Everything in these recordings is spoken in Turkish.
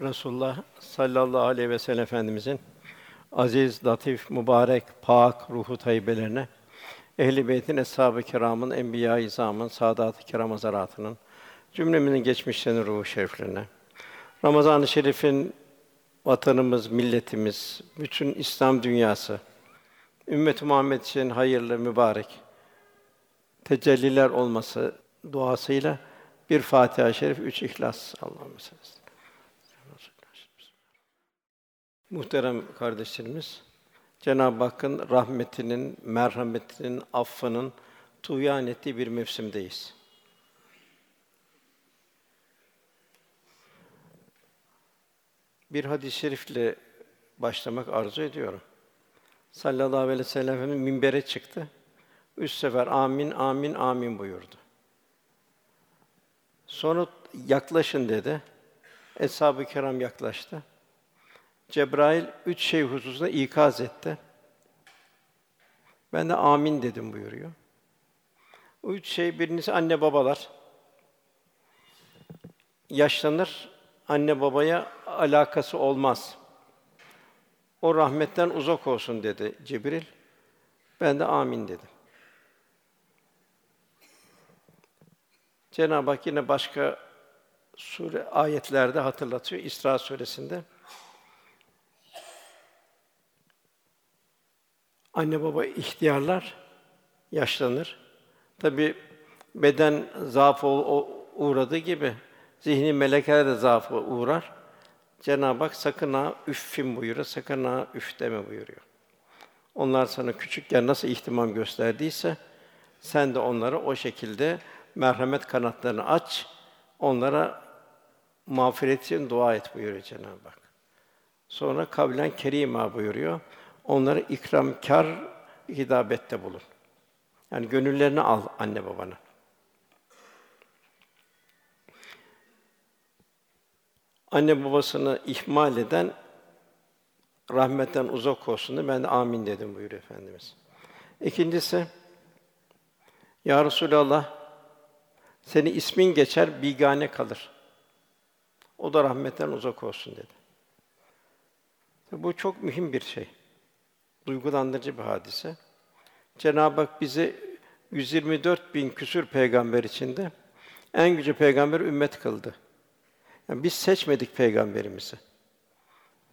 Resulullah sallallahu aleyhi ve sellem Efendimizin aziz, latif, mübarek, pak ruhu tayyibelerine, ehl-i beytin, eshab-ı kiramın, enbiya-i izamın, saadat-ı kiram hazaratının, cümlemizin geçmişlerinin ruhu şeriflerine, Ramazan-ı Şerif'in vatanımız, milletimiz, bütün İslam dünyası, ümmet-i Muhammed için hayırlı, mübarek tecelliler olması duasıyla bir Fatiha-i Şerif, üç İhlas. Allah'ım meselesi. Muhterem kardeşlerimiz, Cenab-ı Hakk'ın rahmetinin, merhametinin, affının tuğyan ettiği bir mevsimdeyiz. Bir hadis-i şerifle başlamak arzu ediyorum. Sallallahu aleyhi ve sellem minbere çıktı. 3 sefer amin, amin, amin buyurdu. Sonra yaklaşın dedi. Eshab-ı kiram yaklaştı. Cebrail 3 şey hususunda ikaz etti. Ben de amin dedim buyuruyor. O 3 şey, birincisi anne babalar. Yaşlanır, anne babaya alakası olmaz. O rahmetten uzak olsun dedi Cibril. Ben de amin dedim. Cenab-ı Hak yine başka sure ayetlerde hatırlatıyor, İsra suresinde. Anne baba ihtiyarlar, yaşlanır. Tabii beden zaaf uğradığı gibi zihni melekeler de zaafa uğrar. Cenab-ı Hak sakın ha üffin buyuruyor, sakın ha üf deme buyuruyor. Onlar sana küçükken nasıl ihtimam gösterdiyse sen de onlara o şekilde merhamet kanatlarını aç, onlara mağfiret için dua et buyuruyor Cenab-ı Hak. Sonra kavlen kerîmâ buyuruyor. Onlara ikramkâr hitâbette bulun. Yani gönüllerini al anne babana. Anne babasını ihmal eden rahmetten uzak olsun diye ben de amin dedim buyuruyor Efendimiz. İkincisi, ya Resulallah, senin ismin geçer, bigane kalır. O da rahmetten uzak olsun dedi. Bu çok mühim bir şey. Duygulandırıcı bir hadise. Cenab-ı Hak bizi 124.000 küsur peygamber içinde en güçlü peygamber ümmet kıldı. Yani biz seçmedik peygamberimizi.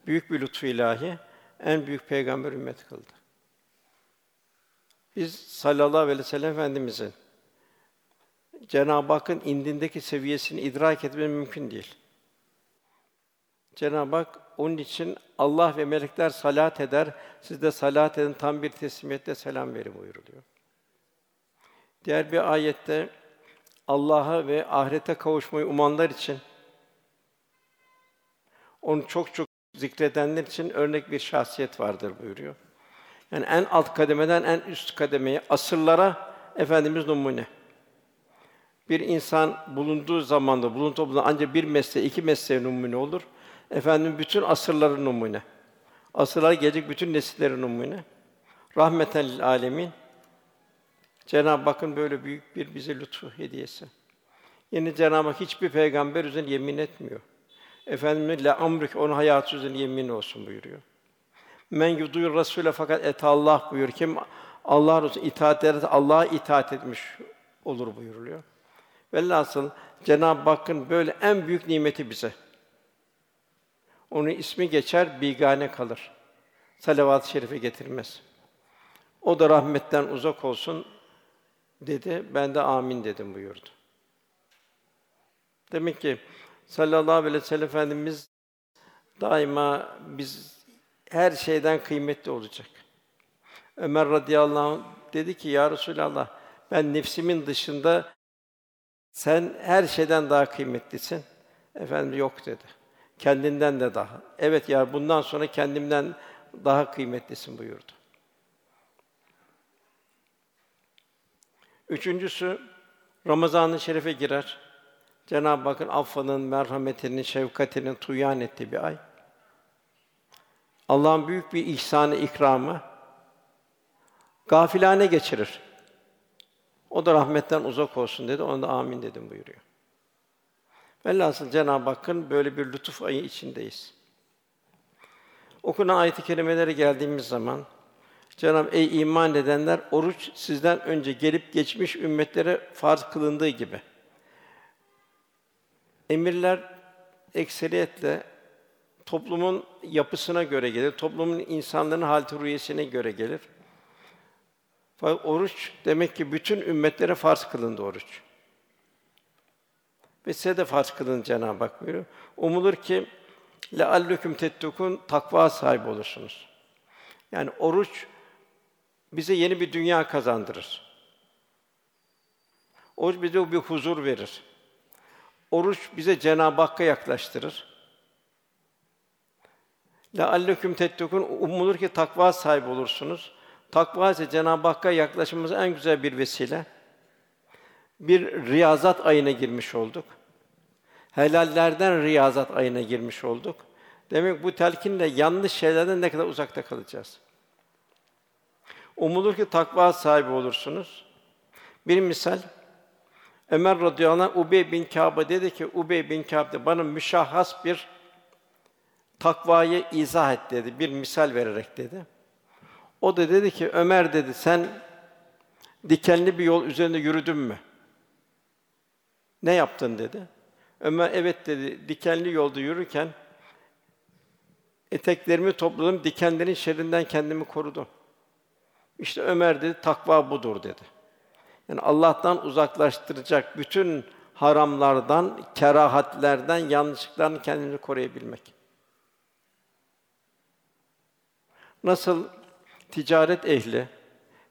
Büyük bir lütfu ilahi en büyük peygamber ümmet kıldı. Biz sallallahu aleyhi ve sellem Efendimizin Cenab-ı Hakk'ın indindeki seviyesini idrak etmemiz mümkün değil. Cenab-ı Hak onun için Allah ve melekler salat eder, siz de salat edin, tam bir teslimiyetle selam verin buyuruluyor. Diğer bir ayette Allah'a ve ahirete kavuşmayı umanlar için, onu çok çok zikredenler için örnek bir şahsiyet vardır buyuruyor. Yani en alt kademeden en üst kademeye, asırlara Efendimiz numune. Bir insan bulunduğu zamanda, ancak bir mesleğe, 2 mesleğe numune olur. Efendimiz bütün asırların numune. Asırlar gelecek bütün nesillerin numune. Rahmeten lil âlemin. Cenab-ı Hakk'ın böyle büyük bir bize lütfu hediyesi. Yine Cenab-ı Hak hiçbir peygamber üzerine yemin etmiyor. Efendimiz le amrük onun hayatı üzerine yemin olsun buyuruyor. Men yudûr rasûle fakat etallah buyur. Kim Allah Resulüne itaat ederse Allah'a itaat etmiş olur buyuruluyor. Velhasıl Cenab-ı Hakk'ın böyle en büyük nimeti bize. Onun ismi geçer, bigane kalır. Salavat-ı şerife getirmez. O da rahmetten uzak olsun dedi. Ben de amin dedim buyurdu. Demek ki sallallahu aleyhi ve sellem Efendimiz daima biz her şeyden kıymetli olacak. Ömer radıyallahu anh dedi ki ya Resulallah ben nefsimin dışında sen her şeyden daha kıymetlisin. Efendimiz yok dedi. Kendinden de daha. Evet ya bundan sonra kendimden daha kıymetlisin buyurdu. Üçüncüsü Ramazan-ı Şerif'e girer. Cenab-ı Hakk'ın affının, merhametinin, şefkatinin tuğyan ettiği bir ay. Allah'ın büyük bir ihsanı, ikramı gafilane geçirir. O da rahmetten uzak olsun dedi. Ona da amin dedim buyuruyor. Velhasıl Cenab-ı Hakk'ın böyle bir lütuf ayı içindeyiz. Okunan ayet-i kerimelere geldiğimiz zaman Cenab-ı Hak, ey iman edenler, oruç sizden önce gelip geçmiş ümmetlere farz kılındığı gibi. Emirler ekseriyetle toplumun yapısına göre gelir, toplumun insanların hâl-i ruhiyesine göre gelir. Fakat oruç demek ki bütün ümmetlere farz kılındı oruç. Ve size de farz kılın Cenab-ı Hak buyuruyor. Umulur ki لَعَلَّكُمْ تَتَّقُونَ, takva sahibi olursunuz. Yani oruç bize yeni bir dünya kazandırır. Oruç bize bir huzur verir. Oruç bize Cenab-ı Hakk'a yaklaştırır. لَعَلَّكُمْ تَتَّقُونَ, umulur ki takva sahibi olursunuz. Takva ise Cenab-ı Hakk'a yaklaşmamızın en güzel bir vesile. Bir riyazat ayına girmiş olduk. Helallerden riyazat ayına girmiş olduk. Demek bu telkinle yanlış şeylerden ne kadar uzakta kalacağız. Umulur ki takva sahibi olursunuz. Bir misal, Ömer radıyallahu anh, Ubey bin Kâb'a dedi ki, Ubey bin Kâb de bana müşahhas bir takvayı izah et dedi, bir misal vererek dedi. O da dedi ki, Ömer dedi, sen dikenli bir yol üzerinde yürüdün mü? Ne yaptın dedi. Ömer evet dedi, dikenli yolda yürürken eteklerimi topladım, dikenlerin şerrinden kendimi korudum. İşte Ömer dedi, takva budur dedi. Yani Allah'tan uzaklaştıracak bütün haramlardan, kerahatlerden, yanlışlıklardan kendini koruyabilmek. Nasıl ticaret ehli,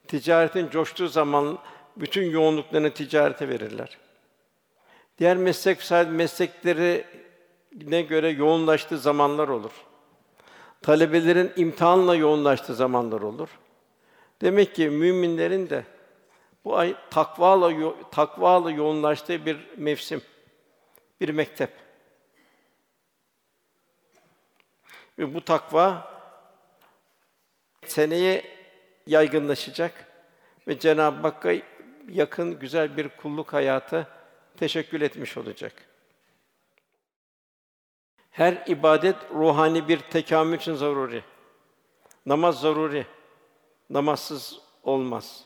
ticaretin coştuğu zaman bütün yoğunluklarını ticarete verirler. Diğer meslek sahibi mesleklerine göre yoğunlaştığı zamanlar olur. Talebelerin imtihanla yoğunlaştığı zamanlar olur. Demek ki müminlerin de bu ay takvayla yoğunlaştığı bir mevsim, bir mektep. Ve bu takva seneye yaygınlaşacak ve Cenab-ı Hakk'a yakın güzel bir kulluk hayatı teşekkül etmiş olacak. Her ibadet ruhani bir tekamül için zaruri. Namaz zaruri. Namazsız olmaz.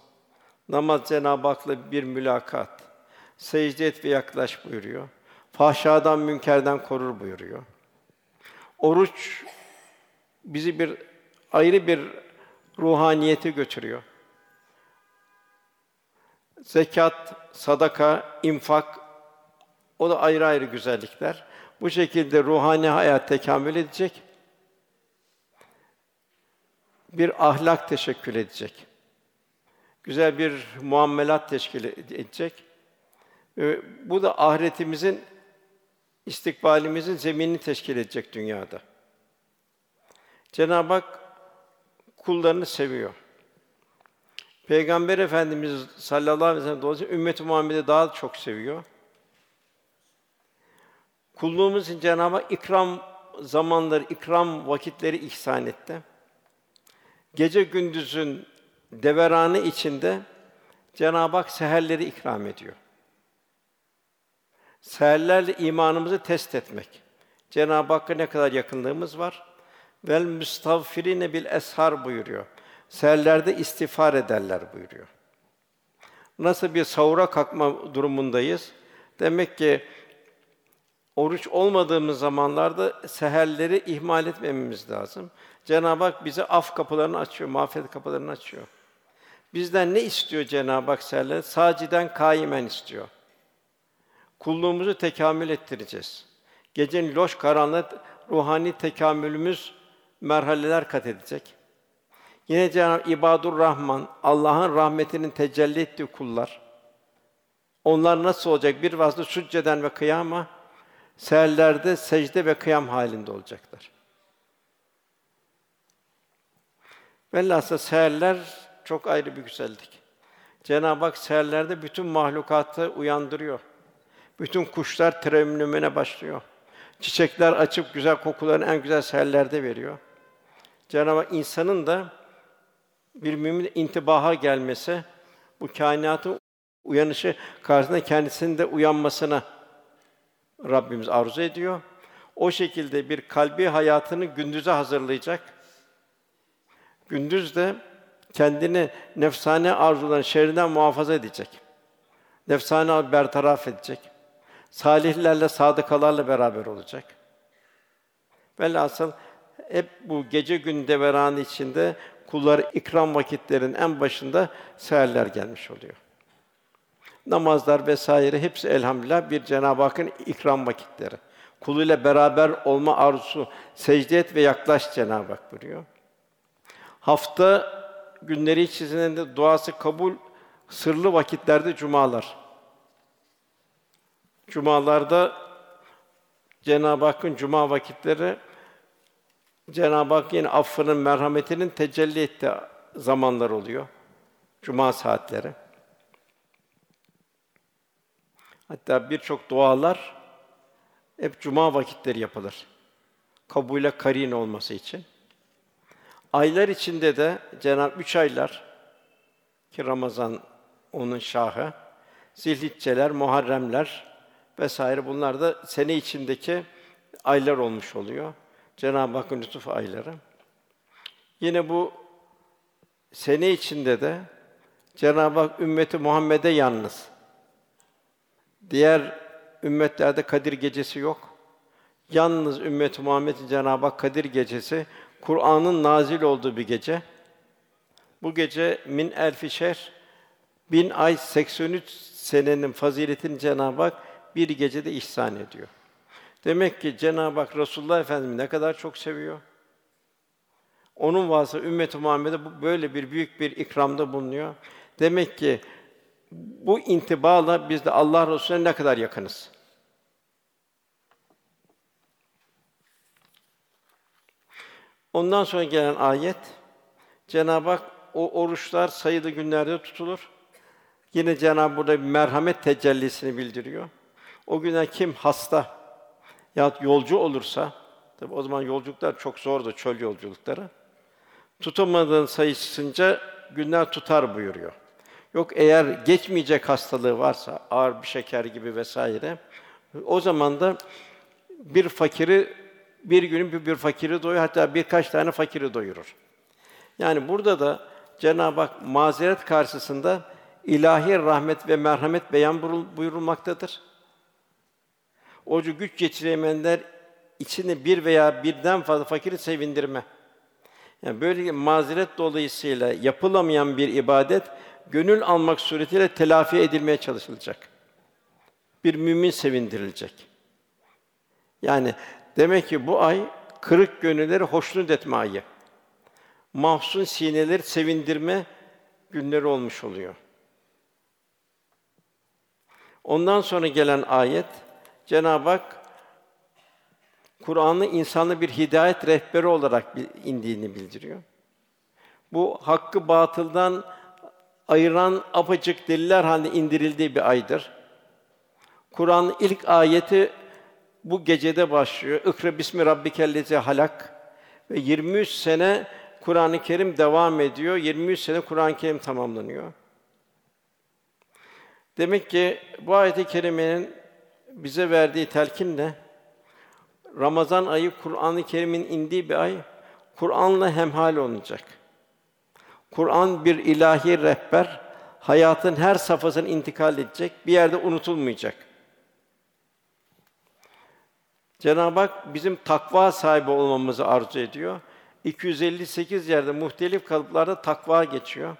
Namaz Cenab-ı Hak'la bir mülakat. Secde et ve yaklaş buyuruyor. Fahşadan, münkerden korur buyuruyor. Oruç bizi bir ayrı bir ruhaniyete götürüyor. Zekat, sadaka, infak, o da ayrı ayrı güzellikler. Bu şekilde ruhani hayat tekamül edecek, bir ahlak teşekkül edecek, güzel bir muamelat teşkil edecek. Bu da ahiretimizin, istikbalimizin zeminini teşkil edecek dünyada. Cenab-ı Hak kullarını seviyor. Peygamber Efendimiz sallallahu aleyhi ve sellem dolayısıyla ümmet-i Muhammed'i daha çok seviyor. Kulluğumuz için Cenab-ı Hak ikram zamanları, ikram vakitleri ihsan etti. Gece gündüzün deveranı içinde Cenab-ı Hak seherleri ikram ediyor. Seherlerle imanımızı test etmek. Cenab-ı Hakk'a ne kadar yakınlığımız var? Vel müstağfirine bil eshar buyuruyor. Seherlerde istiğfar ederler buyuruyor. Nasıl bir sahura kalkma durumundayız? Demek ki oruç olmadığımız zamanlarda seherleri ihmal etmememiz lazım. Cenab-ı Hak bize af kapılarını açıyor, mağfiret kapılarını açıyor. Bizden ne istiyor Cenab-ı Hak seherleri? Sâciden kâimen istiyor. Kulluğumuzu tekamül ettireceğiz. Gecenin loş karanlığı ruhani tekamülümüz merhaleler kat edecek. Yine Cenab-ı İbadur Rahman, Allah'ın rahmetinin tecelli ettiği kullar. Onlar nasıl olacak? Bir vasıta sücceden ve kıyama, seherlerde secde ve kıyam halinde olacaklar. Velhâsıl seherler çok ayrı bir güzellik. Cenab-ı Hak seherlerde bütün mahlukatı uyandırıyor. Bütün kuşlar terennümüne başlıyor. Çiçekler açıp güzel kokularını en güzel seherlerde veriyor. Cenab-ı Hak insanın da bir mümin intibaha gelmesi, bu kainatın uyanışı karşısında kendisinin de uyanmasına Rabbimiz arzu ediyor. O şekilde bir kalbi hayatını gündüze hazırlayacak. Gündüz de kendini nefsane arzuların şerrinden muhafaza edecek. Nefsane arzuları bertaraf edecek. Salihlerle, sadıkalarla beraber olacak. Velhasıl hep bu gece gün deveranı içinde kullar ikram vakitlerinin en başında seherler gelmiş oluyor. Namazlar vesaire hepsi elhamdülillah bir Cenab-ı Hakk'ın ikram vakitleri. Kuluyla beraber olma arzusu, secde et ve yaklaş Cenab-ı Hak buyuruyor. Hafta günleri içerisinde duası kabul sırlı vakitlerde cumalar. Cumalarda Cenab-ı Hakk'ın cuma vakitleri Cenab-ı Hakk'ın affının, merhametinin tecelli ettiği zamanlar oluyor. Cuma saatleri. Hatta birçok dualar hep cuma vakitleri yapılır. Kabule karin olması için. Aylar içinde de Cenab-ı 3 aylar ki Ramazan onun şahı, Zilhicceler, Muharremler vesaire bunlar da sene içindeki aylar olmuş oluyor. Cenab-ı Hakk'ın lütuf ayları. Yine bu sene içinde de Cenab-ı Hak ümmeti Muhammed'e yalnız. Diğer ümmetlerde Kadir Gecesi yok. Yalnız ümmeti Muhammed'in Cenab-ı Hak Kadir Gecesi Kur'an'ın nazil olduğu bir gece. Bu gece min elfi şehr 1000 ay 83 senenin faziletini Cenab-ı Hak bir gecede ihsan ediyor. Demek ki Cenab-ı Hak Resulullah Efendimiz'i ne kadar çok seviyor. Onun vasıta ümmeti Muhammed'e böyle bir büyük bir ikramda bulunuyor. Demek ki bu intibala biz de Allah Resulü'ne ne kadar yakınız. Ondan sonra gelen ayet, Cenab-ı Hak o oruçlar sayılı günlerde tutulur. Yine Cenab-ı Hak burada bir merhamet tecellisini bildiriyor. O güne kim hasta yahut yolcu olursa, tabii o zaman yolculuklar çok zordu, çöl yolculukları. Tutamadığın sayısınca günler tutar buyuruyor. Yok eğer geçmeyecek hastalığı varsa, ağır bir şeker gibi vesaire, o zaman da bir fakiri, bir günün bir fakiri doyur, hatta birkaç tane fakiri doyurur. Yani burada da Cenab-ı Hak mazeret karşısında ilahi rahmet ve merhamet beyan buyurulmaktadır. Orucu güç yetiremeyenler içinde bir veya birden fazla fakiri sevindirme. Yani böyle mazeret dolayısıyla yapılamayan bir ibadet, gönül almak suretiyle telafi edilmeye çalışılacak. Bir mümin sevindirilecek. Yani demek ki bu ay, kırık gönülleri hoşnut etme ayı. Mahzun sineleri sevindirme günleri olmuş oluyor. Ondan sonra gelen ayet, Cenab-ı Hak, Kur'an'ı insanlı bir hidayet rehberi olarak indiğini bildiriyor. Bu, hakkı batıldan ayıran apaçık deliller halinde indirildiği bir aydır. Kur'an'ın ilk ayeti bu gecede başlıyor. İkra bismi rabbikellezî halak ve 23 sene Kur'an-ı Kerim devam ediyor. 23 sene Kur'an-ı Kerim tamamlanıyor. Demek ki bu ayet-i kerimenin bize verdiği telkinle Ramazan ayı Kur'an-ı Kerim'in indiği bir ay, Kur'an'la hemhal olunacak. Kur'an bir ilahi rehber, hayatın her safhasına intikal edecek, bir yerde unutulmayacak. Cenab-ı Hak bizim takva sahibi olmamızı arzu ediyor. 258 yerde muhtelif kalıplarda takva geçiyor.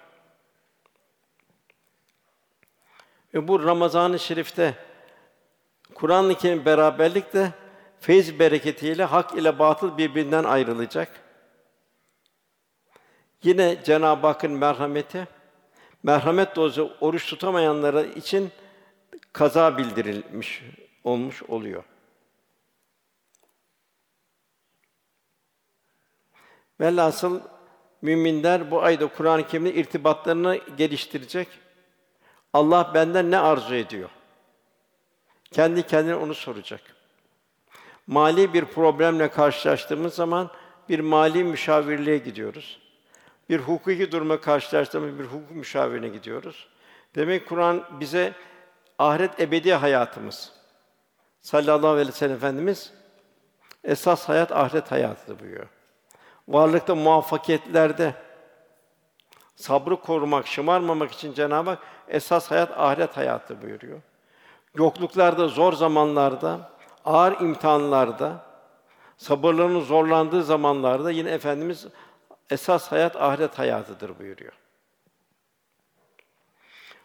Ve bu Ramazan-ı Şerif'te Kur'an-ı Kerim beraberlikle feyz bereketiyle hak ile batıl birbirinden ayrılacak. Yine Cenab-ı Hakk'ın merhameti, merhamet dozu oruç tutamayanlara için kaza bildirilmiş olmuş oluyor. Velhasıl müminler bu ayda Kur'an-ı Kerim'le irtibatlarını geliştirecek. Allah benden ne arzu ediyor? Kendi kendine onu soracak. Mali bir problemle karşılaştığımız zaman bir mali müşavirliğe gidiyoruz. Bir hukuki duruma karşılaştığımız bir hukuk müşavirine gidiyoruz. Demek Kur'an bize ahiret ebedi hayatımız, sallallahu aleyhi ve sellem Efendimiz esas hayat ahiret hayatıdır buyuruyor. Varlıkta, muvaffakiyetlerde sabrı korumak, şımarmamak için Cenab-ı Hak esas hayat ahiret hayatıdır buyuruyor. Yokluklarda, zor zamanlarda, ağır imtihanlarda, sabırlarının zorlandığı zamanlarda yine Efendimiz esas hayat ahiret hayatıdır buyuruyor.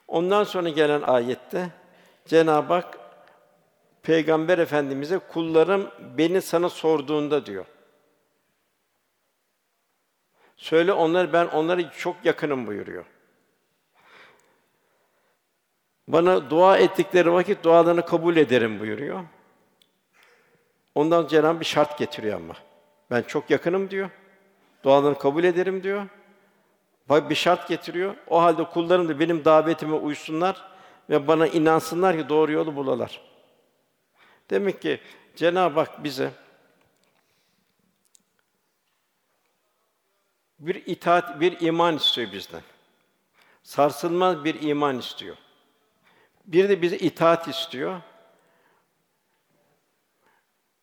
Ondan sonra gelen ayette Cenab-ı Hak Peygamber Efendimize kullarım beni sana sorduğunda diyor. Söyle onlar ben onlara çok yakınım buyuruyor. Bana dua ettikleri vakit dualarını kabul ederim buyuruyor. Ondan Cenab-ı Hak bir şart getiriyor ama. Ben çok yakınım diyor. Dualarını kabul ederim diyor. Bak bir şart getiriyor. O halde kullarım da benim davetime uysunlar ve bana inansınlar ki doğru yolu bulalar. Demek ki Cenab-ı Hak bize bir itaat, bir iman istiyor bizden. Sarsılmaz bir iman istiyor. Bir de bize itaat istiyor.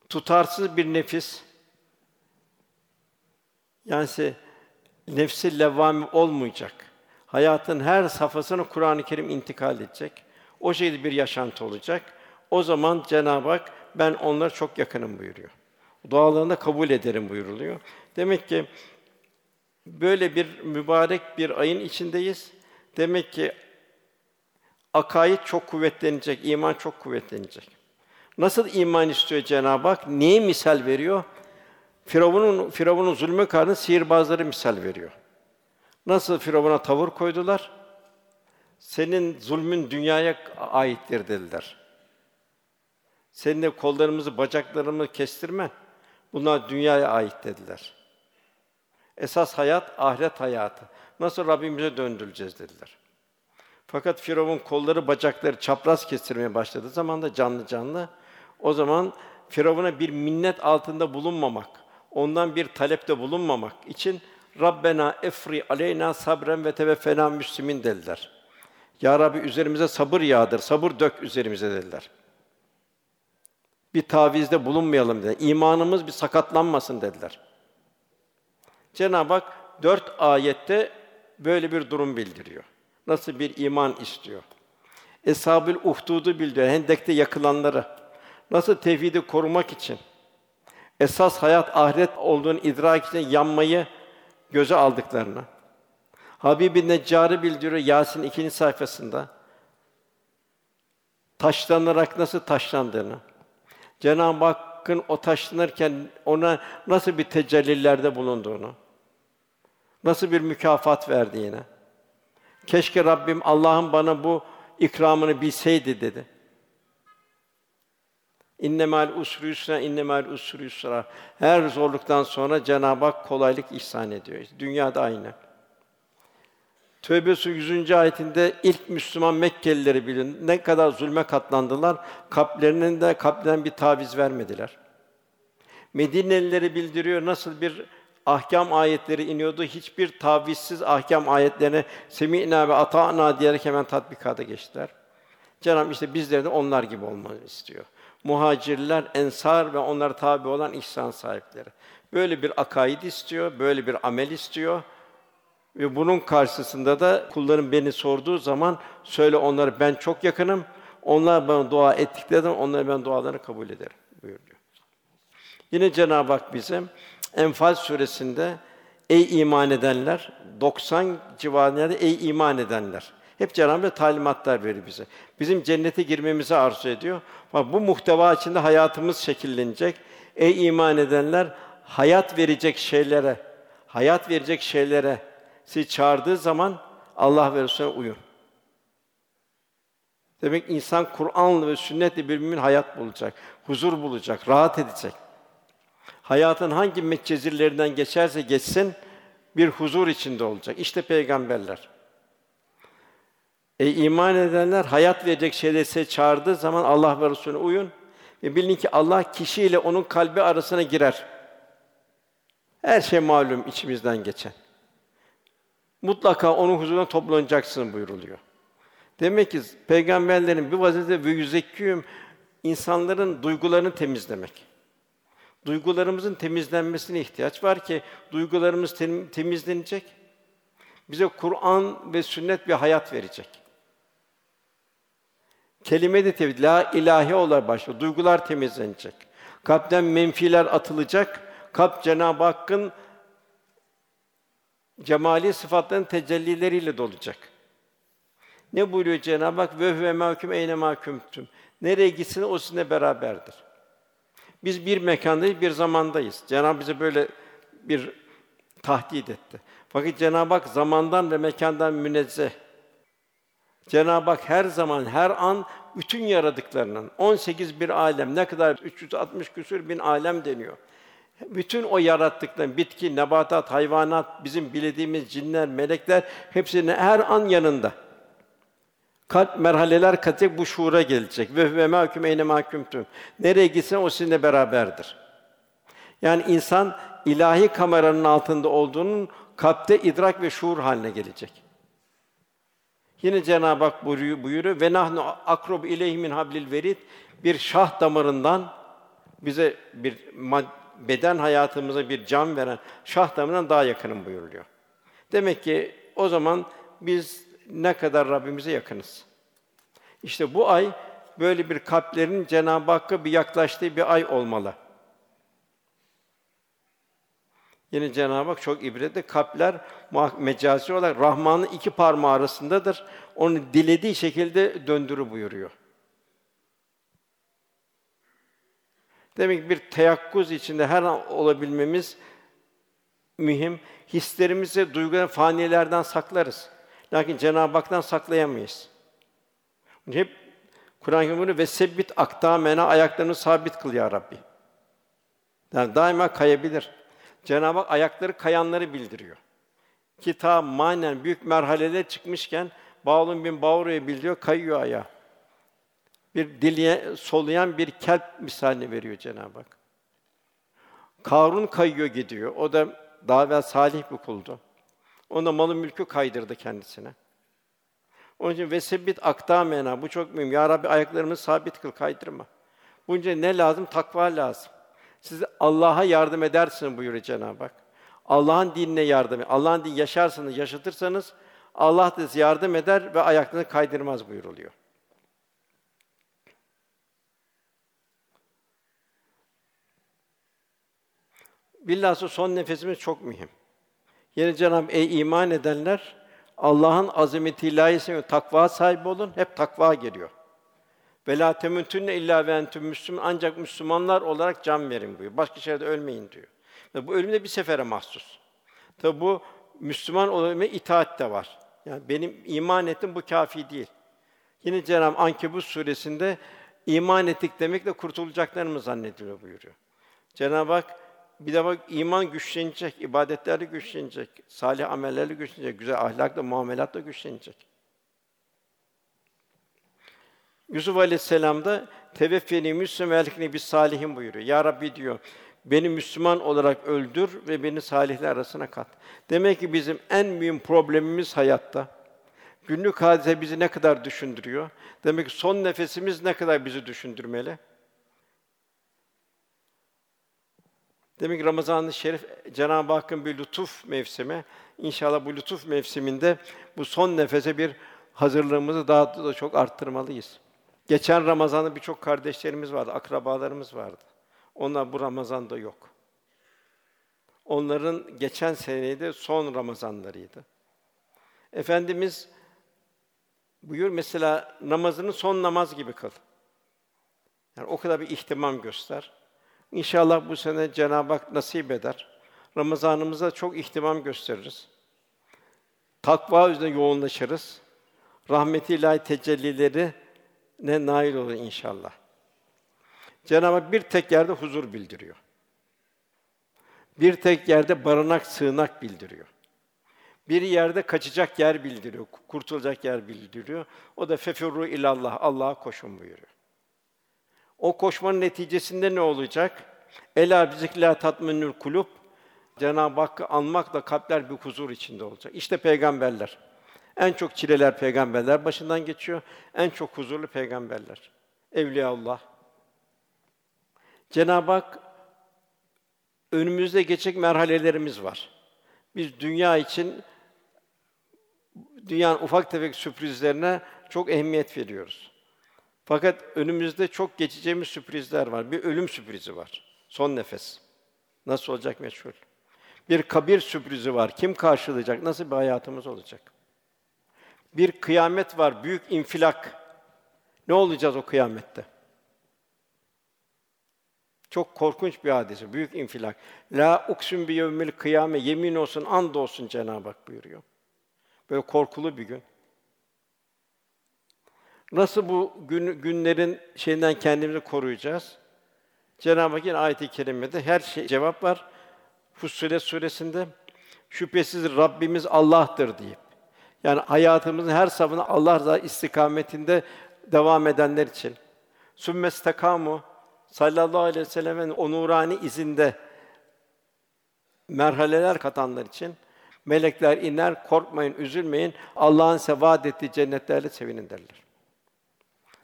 Tutarsız bir nefis, yani nefsi levvame olmayacak. Hayatın her safhasını Kur'an-ı Kerim intikal edecek. O şekilde bir yaşantı olacak. O zaman Cenab-ı Hak ben onlara çok yakınım buyuruyor. Dualarını da kabul ederim buyuruluyor. Demek ki böyle bir mübarek bir ayın içindeyiz. Demek ki akaid çok kuvvetlenecek, iman çok kuvvetlenecek. Nasıl iman istiyor Cenab-ı Hak? Neye misal veriyor? Firavun'un zulmü karşısında sihirbazları misal veriyor. Nasıl Firavun'a tavır koydular? Senin zulmün dünyaya aittir dediler. Senin de kollarımızı, bacaklarımızı kestirme. Bunlar dünyaya ait dediler. Esas hayat ahiret hayatı. Nasıl Rabbimize döndüreceğiz dediler. Fakat Firavun kolları, bacakları çapraz kestirmeye başladığı zaman da canlı o zaman Firavun'a bir minnet altında bulunmamak, ondan bir talepte bulunmamak için Rabbena efri aleyna sabren ve teveffena müslimin dediler. Ya Rabbi üzerimize sabır yağdır, sabır dök üzerimize dediler. Bir tavizde bulunmayalım dediler. İmanımız bir sakatlanmasın dediler. Cenab-ı Hak 4 ayette böyle bir durum bildiriyor. Nasıl bir iman istiyor? Eshab-ül Uhdud'u bildiriyor, Hendek'te yakılanları. Nasıl tevhidi korumak için, esas hayat ahiret olduğunu idrak için yanmayı göze aldıklarını. Habib-i Neccar'ı bildiriyor Yasin 2. sayfasında. Taşlanarak nasıl taşlandığını, Cenab-ı Hakk'ın o taşlanırken ona nasıl bir tecellilerde bulunduğunu, nasıl bir mükafat verdiğini, keşke Rabbim Allah'ım bana bu ikramını bilseydi dedi. İnnemâl usrü yusra, innemâl usrü yusra. Her zorluktan sonra Cenab-ı Hak kolaylık ihsan ediyor. Dünyada aynı. Tövbe Suresi 100. ayetinde ilk Müslüman Mekkelileri bilin ne kadar zulme katlandılar, kalplerinden bir taviz vermediler. Medinelileri bildiriyor nasıl bir ahkam ayetleri iniyordu. Hiçbir tavizsiz ahkam ayetlerine semî'nâ ve ata'nâ diyerek hemen tatbikata geçtiler. Cenab-ı Hak işte bizleri de onlar gibi olmanızı istiyor. Muhacirler, ensar ve onlara tabi olan ihsan sahipleri. Böyle bir akaid istiyor, böyle bir amel istiyor. Ve bunun karşısında da kullarım beni sorduğu zaman söyle onlara ben çok yakınım. Onlar bana dua ettiklerinde onlara ben dualarını kabul ederim buyuruyor. Yine Cenab-ı Hak bize Enfal suresinde ey iman edenler 90 civarında ey iman edenler hep Cenab-ı Hak talimatlar veriyor bize. Bizim cennete girmemizi arzu ediyor. Bak bu muhteva içinde hayatımız şekillenecek. Ey iman edenler hayat verecek şeylere sizi çağırdığı zaman Allah ve Resulüne uyun. Demek insan Kur'an'la ve sünnetle birbirinden hayat bulacak, huzur bulacak, rahat edecek. Hayatın hangi metcezirlerinden geçerse geçsin bir huzur içinde olacak. İşte peygamberler. Ey iman edenler hayat verecek şeyleri size çağırdığı zaman Allah ve Resulüne uyun ve bilin ki Allah kişiyle onun kalbi arasına girer. Her şey malum içimizden geçen. Mutlaka onun huzuruna toplanacaksın buyuruluyor. Demek ki peygamberlerin bir vazifesi ve yüzekküm insanların duygularını temizlemek. Duygularımızın temizlenmesine ihtiyaç var ki duygularımız temizlenecek. Bize Kur'an ve sünnet bir hayat verecek. Kelime-i tevhid, la ilahe olarak başlıyor. Duygular temizlenecek. Kalpten menfiler atılacak. Kalp Cenab-ı Hakk'ın cemali sıfatlarının tecellileriyle dolacak. Ne buyuruyor Cenab-ı Hak? Vehve mahkum eyne mahkumtum. Nereye gitsin o sizinle beraberdir. Biz bir mekandayız, bir zamandayız. Cenab-ı bize böyle bir tahdid etti. Fakat Cenab-ı Hak zamandan ve mekandan münezzeh. Cenab-ı Hak her zaman, her an bütün yaradıklarının 18 bir alem, ne kadar 360 küsur bin alem deniyor. Bütün o yarattıkların, bitki, nebatat, hayvanat, bizim bildiğimiz cinler, melekler hepsinin her an yanında. Kalp merhaleler katacak, bu şuura gelecek. Ve mahkum eyne mahkumtum. Nereye gitsen o sizinle beraberdir. Yani insan ilahi kameranın altında olduğunun kalpte idrak ve şuur haline gelecek. Yine Cenab-ı Hak buyuruyor ve nahnu akrabu ileyhi min hablil verid, bir şah damarından bize bir beden hayatımıza bir can veren şah damarından daha yakınım buyuruluyor. Demek ki o zaman biz ne kadar Rabbimize yakınız. İşte bu ay böyle bir kalplerin Cenab-ı Hakk'a bir yaklaştığı bir ay olmalı. Yine Cenab-ı Hak çok ibretli. Kalpler mecazi olarak Rahman'ın iki parmağı arasındadır. Onu dilediği şekilde döndürü buyuruyor. Demek ki bir teyakkuz içinde her an olabilmemiz mühim. Hislerimizi, duyguları fanilerden saklarız. Lakin Cenab-ı Hak'tan saklayamayız. Hep Kur'an-ı Kerim'de ve sebbit akdamena, ayaklarını sabit kıl ya Rabbi. Yani daima kayabilir. Cenab-ı Hak ayakları kayanları bildiriyor. Ki ta manen büyük merhalelere çıkmışken Bağlun bin Bağru'ya bildiriyor, kayıyor ayağı. Bir diliye soluyan bir kelp misalini veriyor Cenab-ı Hak. Karun kayıyor gidiyor. O da daha evvel salih bir kuldu. Onda malı mülkü kaydırdı kendisine. Onun için vesebbit akdamena, bu çok mühim. Ya Rabbi ayaklarımızı sabit kıl, kaydırma. Bunun için ne lazım? Takva lazım. Siz Allah'a yardım edersiniz buyuruyor Cenab-ı Hak. Allah'ın dinine yardım. Allah'ın din yaşarsanız, yaşatırsanız Allah da size yardım eder ve ayaklarını kaydırmaz buyuruluyor. Bilhassa son nefesimiz çok mühim. Yine Cenab-ı ey iman edenler, Allah'ın azameti ilahisine takva sahibi olun. Hep takva geliyor. Ve la temutunne illa ve entüm müslümun, ancak Müslümanlar olarak can verin buyuruyor. Başka şeyde ölmeyin diyor. Ve bu ölüm de bir sefere mahsus. Tabi bu Müslüman olma itaat de var. Yani benim iman ettim bu kâfi değil. Yine Cenab-ı Ankebut suresinde iman ettik demekle kurtulacaklarını mı zannediliyor buyuruyor. Cenab-ı Hak bir de bak iman güçlenecek, ibadetlerle güçlenecek, salih amellerle güçlenecek, güzel ahlakla, muamelatla güçlenecek. Yusuf Aleyhisselam da teveffeni müslüman ve elhikni bis salihin buyuruyor. Ya Rabbi diyor, beni Müslüman olarak öldür ve beni salihler arasına kat. Demek ki bizim en mühim problemimiz hayatta. Günlük hadise bizi ne kadar düşündürüyor? Demek ki son nefesimiz ne kadar bizi düşündürmeli? Demek ki Ramazan-ı Şerif Cenab-ı Hakk'ın bir lütuf mevsimi. İnşallah bu lütuf mevsiminde bu son nefese bir hazırlığımızı daha da çok arttırmalıyız. Geçen Ramazan'da birçok kardeşlerimiz vardı, akrabalarımız vardı. Onlar bu Ramazan'da yok. Onların geçen seneydi, son Ramazanlarıydı. Efendimiz buyur mesela namazını son namaz gibi kıl. Yani o kadar bir ihtimam göster. İnşallah bu sene Cenab-ı Hak nasip eder. Ramazanımıza çok ihtimam gösteririz. Takva üzerine yoğunlaşırız. Rahmeti ilahi tecellileri ne nail olur inşallah. Cenab-ı Hak bir tek yerde huzur bildiriyor. Bir tek yerde barınak, sığınak bildiriyor. Bir yerde kaçacak yer bildiriyor, kurtulacak yer bildiriyor. O da feferru ilallah, Allah'a koşun buyuruyor. O koşmanın neticesinde ne olacak? Ela bizikla tatminül kulub. Cenab-ı Hakk'ı anmakla kalpler bir huzur içinde olacak. İşte peygamberler. En çok çileler peygamberler başından geçiyor. En çok huzurlu peygamberler. Evliyaullah, Cenab-ı Hak, önümüzde geçecek merhalelerimiz var. Biz dünya için, dünyanın ufak tefek sürprizlerine çok ehemmiyet veriyoruz. Fakat önümüzde çok geçeceğimiz sürprizler var. Bir ölüm sürprizi var. Son nefes. Nasıl olacak meçhul. Bir kabir sürprizi var. Kim karşılayacak? Nasıl bir hayatımız olacak? Bir kıyamet var. Büyük infilak. Ne olacağız o kıyamette? Çok korkunç bir hadise. Büyük infilak. La uksüm bi yevmil kıyame. Yemin olsun, and olsun Cenab-ı Hak buyuruyor. Böyle korkulu bir gün. Nasıl bu günlerin şeyinden kendimizi koruyacağız? Cenab-ı Hak yine ayet-i kerimede her şey cevap var. Fussilet suresinde şüphesiz Rabbimiz Allah'tır deyip, yani hayatımızın her safhasında Allah istikametinde devam edenler için. Sümmestakamu sallallahu aleyhi ve sellem'in o nurani izinde merhaleler katanlar için melekler iner, korkmayın, üzülmeyin, Allah'ın size vaad ettiği cennetlerle sevinin derler.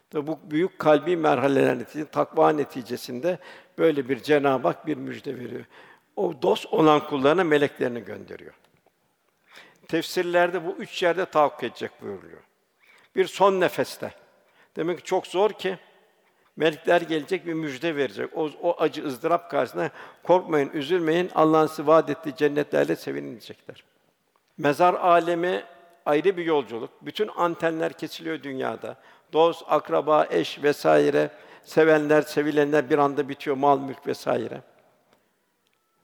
Tabi bu büyük kalbi merhaleler neticesinde, takva neticesinde böyle bir Cenab-ı Hak bir müjde veriyor. O dost olan kullarına meleklerini gönderiyor. Tefsirlerde bu üç yerde tahakkuk edecek buyuruluyor. Bir son nefeste. Demek ki çok zor ki melekler gelecek bir müjde verecek. O acı ızdırap karşısında korkmayın, üzülmeyin, Allah'ın size vaad ettiği cennetlerle sevinilecekler. Mezar alemi ayrı bir yolculuk. Bütün antenler kesiliyor dünyada. Dost, akraba, eş vesaire, sevenler, sevilenler bir anda bitiyor, mal, mülk vesaire.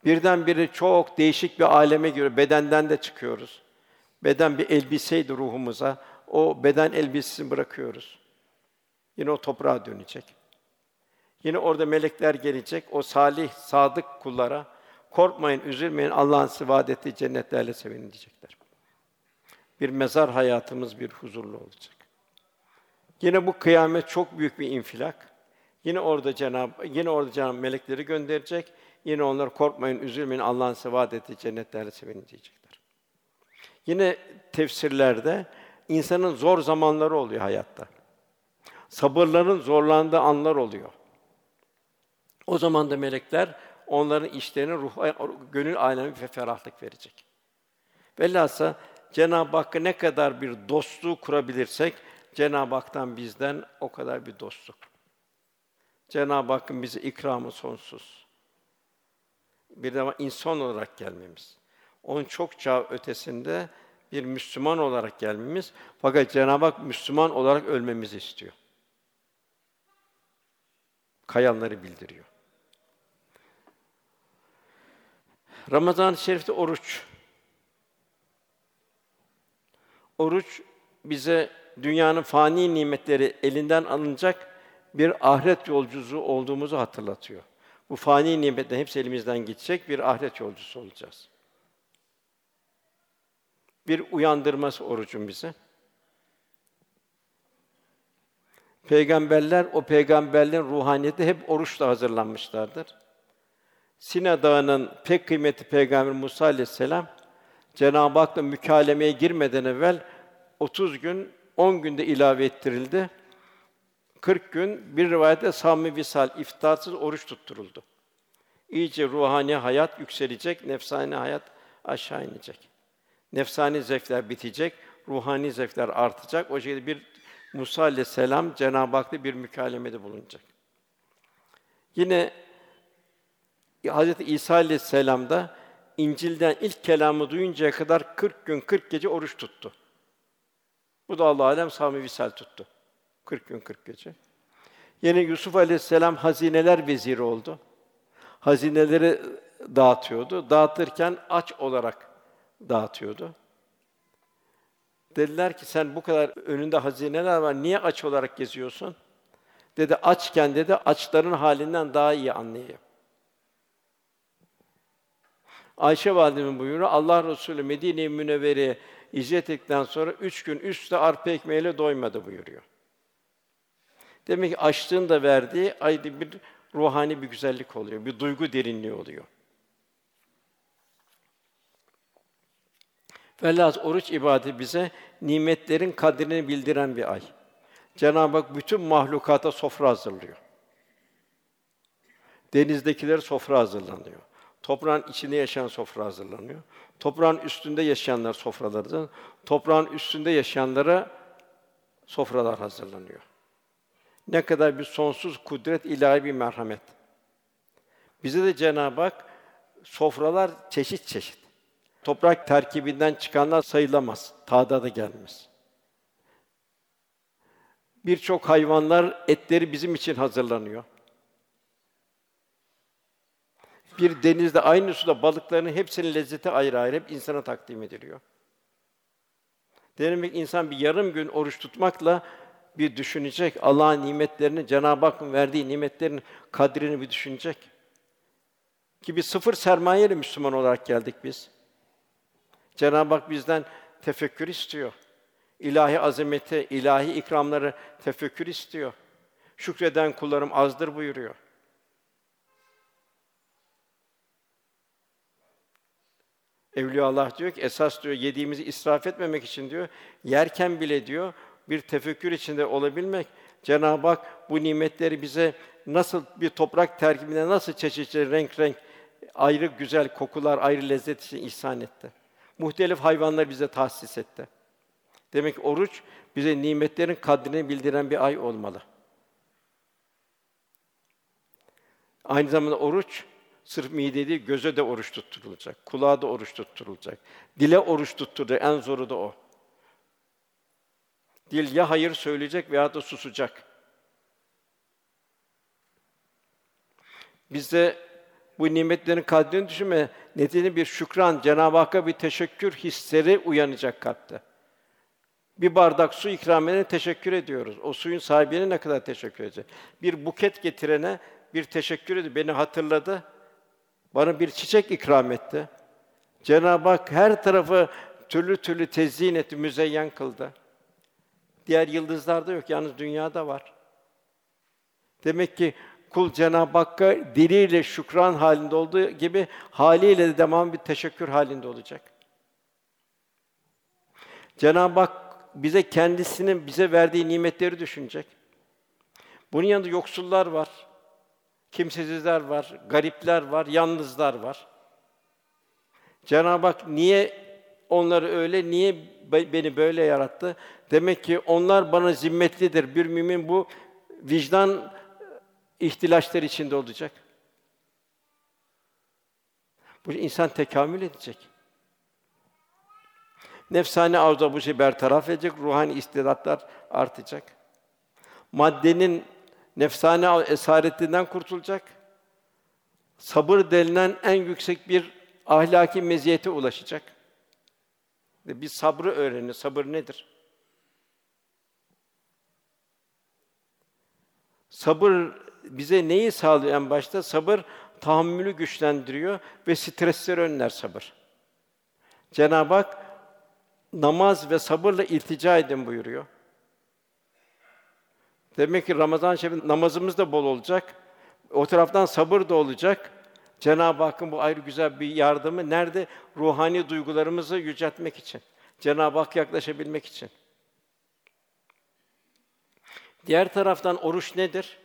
Birdenbire çok değişik bir aleme giriyor. Bedenden de çıkıyoruz. Beden bir elbiseydi ruhumuza. O beden elbisesini bırakıyoruz. Yine o toprağa dönecek. Yine orada melekler gelecek. O salih, sadık kullara korkmayın, üzülmeyin, Allah'ın size vaad ettiği cennetlerle sevinin diyecekler. Bir mezar hayatımız bir huzurlu olacak. Yine bu kıyamet çok büyük bir infilak. Yine orada Cenab-ı melekleri gönderecek. Yine onlar korkmayın, üzülmeyin, Allah'ın size vaad ettiği cennetlerle sevinin diyecekler. Yine tefsirlerde insanın zor zamanları oluyor hayatta. Sabırların zorlandığı anlar oluyor. O zaman da melekler onların işlerine gönül alemi ve ferahlık verecek. Velhâsıl Cenab-ı Hakk'a ne kadar bir dostluğu kurabilirsek Cenab-ı Hak'tan bizden o kadar bir dostluk. Cenab-ı Hakk'ın bize ikramı sonsuz. Bir de insan olarak gelmemiz. Onun çok çağ ötesinde bir Müslüman olarak gelmemiz. Fakat Cenab-ı Hak Müslüman olarak ölmemizi istiyor. Kayanları bildiriyor. Ramazan-ı Şerif'te oruç. Oruç bize dünyanın fani nimetleri elinden alınacak bir ahiret yolcusu olduğumuzu hatırlatıyor. Bu fani nimetlerin hepsi elimizden gidecek, bir ahiret yolcusu olacağız. Bir uyandırması orucun bize. Peygamberler, o peygamberlerin ruhaniyeti hep oruçla hazırlanmışlardır. Sina Dağı'nın pek kıymetli Peygamber Musa Aleyhisselam, Cenab-ı Hak'la mükâlemeye girmeden evvel 30 gün, 10 günde ilave ettirildi. 40 gün, bir rivayette sâmi visal, iftarsız oruç tutturuldu. İyice ruhani hayat yükselecek, nefsani hayat aşağı inecek. Nefsani zevkler bitecek, ruhani zevkler artacak. O şekilde bir Musa Aleyhisselam Cenab-ı Hak'la bir mükalemede bulunacak. Yine Hz. İsa Aleyhisselam da İncil'den ilk kelamı duyuncaya kadar 40 gün 40 gece oruç tuttu. Bu da Allah alem sâmi visal tuttu. 40 gün 40 gece. Yine Yusuf Aleyhisselam hazineler veziri oldu. Hazineleri dağıtıyordu. Dağıtırken aç olarak dağıtıyordu. Dediler ki sen bu kadar önünde hazineler var, niye aç olarak geziyorsun? Dedi açken dedi açların halinden daha iyi anlayayım. Ayşe validemiz buyuruyor, Allah Resulü Medine-i Münevvere'ye hicret ettikten sonra 3 gün üstte arpa ekmeğiyle doymadı buyuruyor. Demek ki açlığın da verdiği ayrı bir ruhani bir güzellik oluyor, bir duygu derinliği oluyor. Velhâsıl oruç ibadeti bize nimetlerin kadrini bildiren bir ay. Cenab-ı Hak bütün mahlukata sofra hazırlıyor. Denizdekiler sofra hazırlanıyor. Toprağın içinde yaşayan sofra hazırlanıyor. Toprağın üstünde yaşayanlar sofralardan, toprağın üstünde yaşayanlara sofralar hazırlanıyor. Ne kadar bir sonsuz kudret, ilahi bir merhamet. Bize de Cenab-ı Hak sofralar çeşit çeşit. Toprak terkibinden çıkanlar sayılamaz, tadada gelmez. Birçok hayvanlar etleri bizim için hazırlanıyor. Bir denizde, aynı suda balıkların hepsinin lezzeti ayrı ayrı, hep insana takdim ediliyor. Demek insan bir yarım gün oruç tutmakla bir düşünecek, Allah'ın nimetlerini, Cenab-ı Hakk'ın verdiği nimetlerin kadrini bir düşünecek. Ki bir sıfır sermayeli Müslüman olarak geldik biz. Cenab-ı Hak bizden tefekkür istiyor. İlahi azameti, ilahi ikramları tefekkür istiyor. Şükreden kullarım azdır buyuruyor. Evliyaullah diyor ki, esas diyor yediğimizi israf etmemek için diyor, yerken bile diyor bir tefekkür içinde olabilmek. Cenab-ı Hak bu nimetleri bize nasıl bir toprak terkibinde nasıl çeşitli renk renk ayrı güzel kokular, ayrı lezzet için ihsan etti. Muhtelif hayvanlar bize tahsis etti. Demek ki oruç bize nimetlerin kadrini bildiren bir ay olmalı. Aynı zamanda oruç sırf mideye değil, göze de oruç tutturulacak, kulağa da oruç tutturulacak, dile oruç tutturulacak, en zoru da o. Dil ya hayır söyleyecek veyahut da susacak. Biz de bu nimetlerin kadrini düşünme, nedeni bir şükran, Cenab-ı Hakk'a bir teşekkür hisleri uyanacak kalpte. Bir bardak su ikram edene teşekkür ediyoruz. O suyun sahibine ne kadar teşekkür edeceğiz? Bir buket getirene bir teşekkür ediyoruz. Beni hatırladı, bana bir çiçek ikram etti. Cenab-ı Hak her tarafı türlü türlü tezyin etti, müzeyyen kıldı. Diğer yıldızlarda yok, yalnız dünyada var. Demek ki kul Cenab-ı Hakk'a diliyle şükran halinde olduğu gibi haliyle de devamlı bir teşekkür halinde olacak. Cenab-ı Hak bize kendisinin bize verdiği nimetleri düşünecek. Bunun yanında yoksullar var, kimsesizler var, garipler var, yalnızlar var. Cenab-ı Hak niye onları öyle, niye beni böyle yarattı? Demek ki onlar bana zimmetlidir. Bir mümin bu vicdan ihtilaçları içinde olacak. Bu insan tekamül edecek. Nefsani arzular bu şeyi bertaraf edecek, ruhani istidatlar artacak. Maddenin nefsani esaretinden kurtulacak. Sabır denilen en yüksek bir ahlaki meziyete ulaşacak. Bir sabrı öğrenin. Sabır nedir? Sabır bize neyi sağlıyor en başta? Sabır tahammülü güçlendiriyor ve stresleri önler sabır. Cenab-ı Hak namaz ve sabırla iltica edin buyuruyor. Demek ki Ramazan-ı Şerif'in namazımız da bol olacak. O taraftan sabır da olacak. Cenab-ı Hakk'ın bu ayrı güzel bir yardımı nerede? Ruhani duygularımızı yüceltmek için. Cenab-ı Hak yaklaşabilmek için. Diğer taraftan oruç nedir?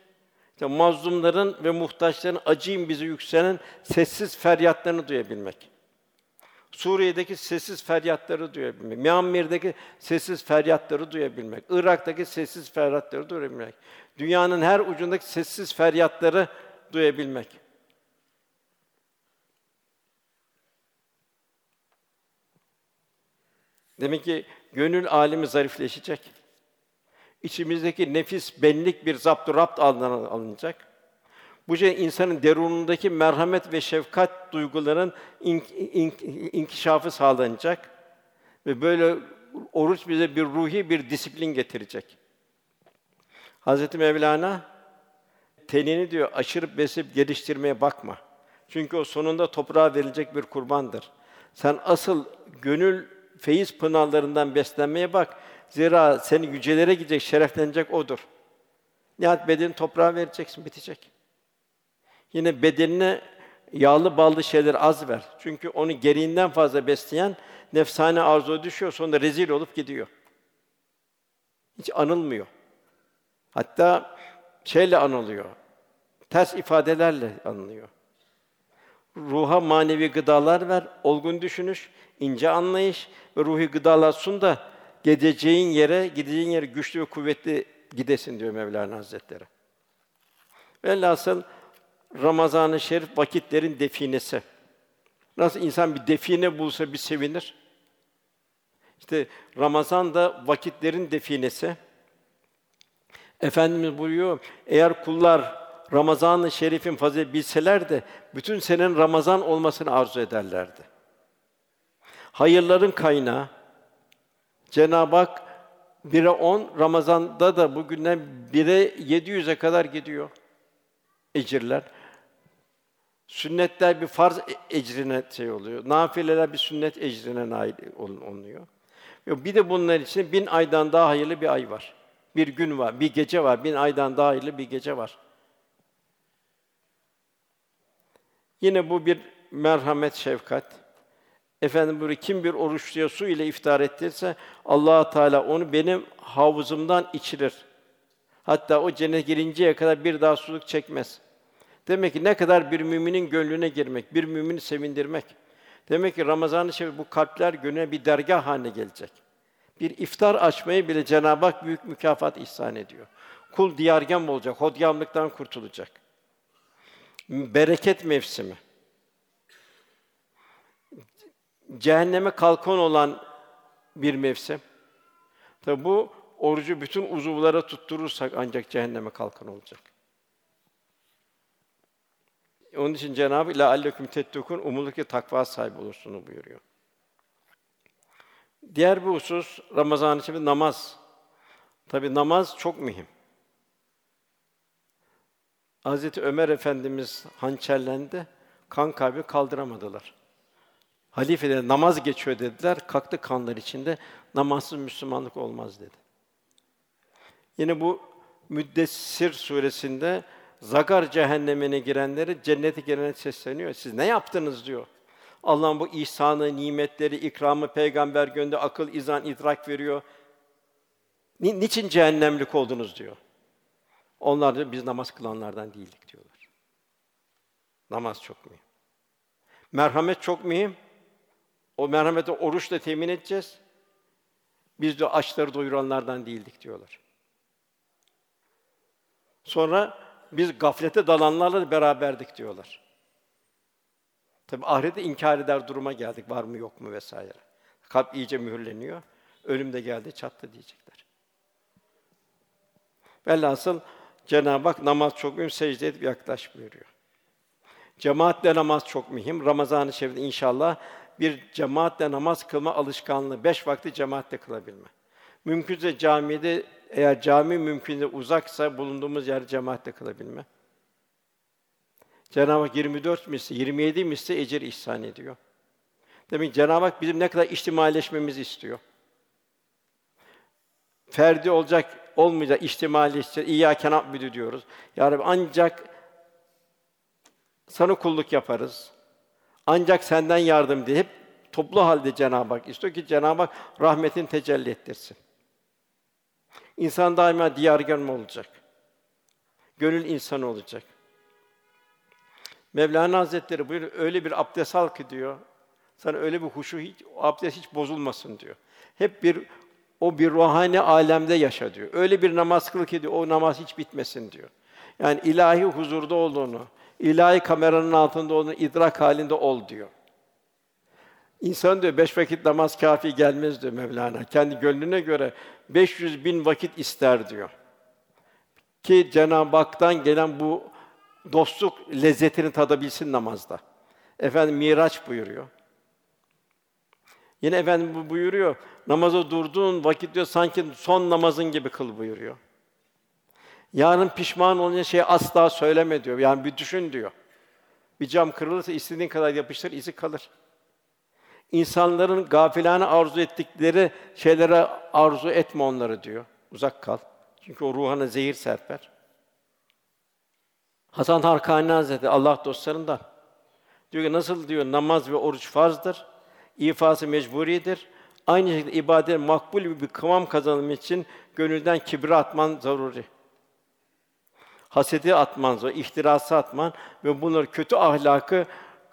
İşte mazlumların ve muhtaçların acıyın bizi yükselen sessiz feryatlarını duyabilmek. Suriye'deki sessiz feryatları duyabilmek, Myanmar'daki sessiz feryatları duyabilmek, Irak'taki sessiz feryatları duyabilmek, dünyanın her ucundaki sessiz feryatları duyabilmek. Demek ki gönül alemi zarifleşecek. İçimizdeki nefis benlik bir zapt-ı rapt alınacak. Bu şey insanın derunundaki merhamet ve şefkat duygularının inkişafı sağlanacak ve böyle oruç bize bir ruhi bir disiplin getirecek. Hazreti Mevlana tenini diyor aşırıp besip geliştirmeye bakma. Çünkü o sonunda toprağa verilecek bir kurbandır. Sen asıl gönül feyiz pınarlarından beslenmeye bak. Zira seni yücelere gidecek, şereflenecek odur. Nihayet bedenini toprağa vereceksin, bitecek. Yine bedenine yağlı ballı şeyler az ver. Çünkü onu gereğinden fazla besleyen nefsane arzuya düşüyor, sonra rezil olup gidiyor. Hiç anılmıyor. Hatta şeyle anılıyor. Ters ifadelerle anılıyor. Ruha manevi gıdalar ver, olgun düşünüş, ince anlayış ve ruhi gıdalar sun da gideceğin yere güçlü ve kuvvetli gidesin diyor Mevlana Hazretleri. Velhasıl Ramazan-ı Şerif vakitlerin definesi. Nasıl insan bir define bulsa bir sevinir. İşte Ramazan da vakitlerin definesi. Efendimiz buyuruyor, eğer kullar Ramazan-ı Şerif'in faziletini bilseler de bütün senenin Ramazan olmasını arzu ederlerdi. Hayırların kaynağı, Cenab-ı Hak 1'e 10, Ramazan'da da bugünden 1'e 700'e kadar gidiyor ecirler. Sünnetler bir farz ecrine oluyor. Nafileler bir sünnet ecrine nail olunuyor. Bir de bunların içinde 1000 aydan daha hayırlı bir ay var. Bir gün var, bir gece var. 1000 aydan daha hayırlı bir gece var. Yine bu bir merhamet, şefkat. Efendim buyuruyor, kim bir oruçluya su ile iftar ettirirse Allah Teala onu benim havuzumdan içirir. Hatta o cennete girinceye kadar bir daha susuzluk çekmez. Demek ki ne kadar bir müminin gönlüne girmek, bir mümini sevindirmek. Demek ki Ramazan-ı Şerif bu kalpler gönlüne bir dergah haline gelecek. Bir iftar açmayı bile Cenab-ı Hak büyük mükafat ihsan ediyor. Kul diyargam olacak, hodgamlıktan kurtulacak. Bereket mevsimi. Cehenneme kalkan olan bir mevsim. Tabi bu orucu bütün uzuvlara tutturursak ancak cehenneme kalkan olacak. Onun için Cenab-ı Hak "Lealleküm tettekûn" umulur ki takva sahibi olursunuz buyuruyor. Diğer bir husus Ramazan için namaz. Tabii namaz çok mühim. Hazreti Ömer Efendimiz hançerlendi, kan kaybı kaldıramadılar. Halifeler namaz geçiyor dediler, kalktı kanlar içinde, namazsız Müslümanlık olmaz dedi. Yine bu Müddessir suresinde Zagar cehennemine girenleri, cennete girenlere sesleniyor. Siz ne yaptınız diyor. Allah'ın bu ihsanı, nimetleri, ikramı, peygamber gönderdi, akıl, izan, idrak veriyor. Niçin cehennemlik oldunuz diyor. Onlar diyor, biz namaz kılanlardan değildik diyorlar. Namaz çok mühim. Merhamet çok mühim. O merhameti oruçla temin edeceğiz. Biz diyor, açları doyuranlardan değildik diyorlar. Sonra biz gaflete dalanlarla beraberdik diyorlar. Tabii ahireti inkar eder duruma geldik, var mı yok mu vesaire. Kalp iyice mühürleniyor. Ölüm de geldi, çattı diyecekler. Velhasıl Cenab-ı Hak namaz çok mühim, secde edip yaklaş buyuruyor. Cemaatle namaz çok mühim. Ramazan-ı Şerif'te inşallah bir cemaatle namaz kılma alışkanlığı, 5 vakti cemaatle kılabilme. Mümkünse camide, eğer cami mümkünse uzaksa bulunduğumuz yer cemaatle kılabilme. Cenab-ı Hak 24 misli, 27 misli ecir ihsan ediyor. Demek ki Cenab-ı Hak bizim ne kadar içtimaileşmemizi istiyor. Ferdi olacak, olmayacak, içtimaileşeceğiz. İyyâke na'budu diyoruz. Ya Rabbi ancak sana kulluk yaparız. Ancak senden yardım diye hep toplu halde Cenab-ı Hak istiyor ki Cenab-ı Hak rahmetini tecelli ettirsin. İnsan daima diyargân olacak. Gönül insanı olacak. Mevlana Hazretleri buyuruyor, öyle bir abdest al ki diyor, sana öyle bir huşu, hiç, abdest hiç bozulmasın diyor. Hep bir ruhani alemde yaşa diyor. Öyle bir namaz kıl ki diyor, o namaz hiç bitmesin diyor. Yani ilahi huzurda olduğunu, ilahi kameranın altında olduğunu idrak halinde ol diyor. İnsan diyor, 5 vakit namaz kâfi gelmez diyor Mevlana. Kendi gönlüne göre 500.000 vakit ister diyor. Ki Cenab-ı Hak'tan gelen bu dostluk lezzetini tadabilsin namazda. Efendim Miraç buyuruyor. Yine Efendimiz buyuruyor, namaza durduğun vakit diyor sanki son namazın gibi kıl buyuruyor. Yarın pişman olunca şeyi asla söyleme diyor. Yani bir düşün diyor. Bir cam kırılırsa istediğin kadar yapıştır, izi kalır. İnsanların gafilane arzu ettikleri şeylere arzu etme onları diyor. Uzak kal. Çünkü o ruhuna zehir serper. Hasan Harkani Hazretleri Allah dostlarından diyor ki nasıl diyor namaz ve oruç farzdır, ifası mecburidir. Aynı şekilde ibadet makbul bir kıvam kazanımı için gönülden kibri atman zaruri. hasedi atman zor, ihtirası atman ve bunları, kötü ahlakı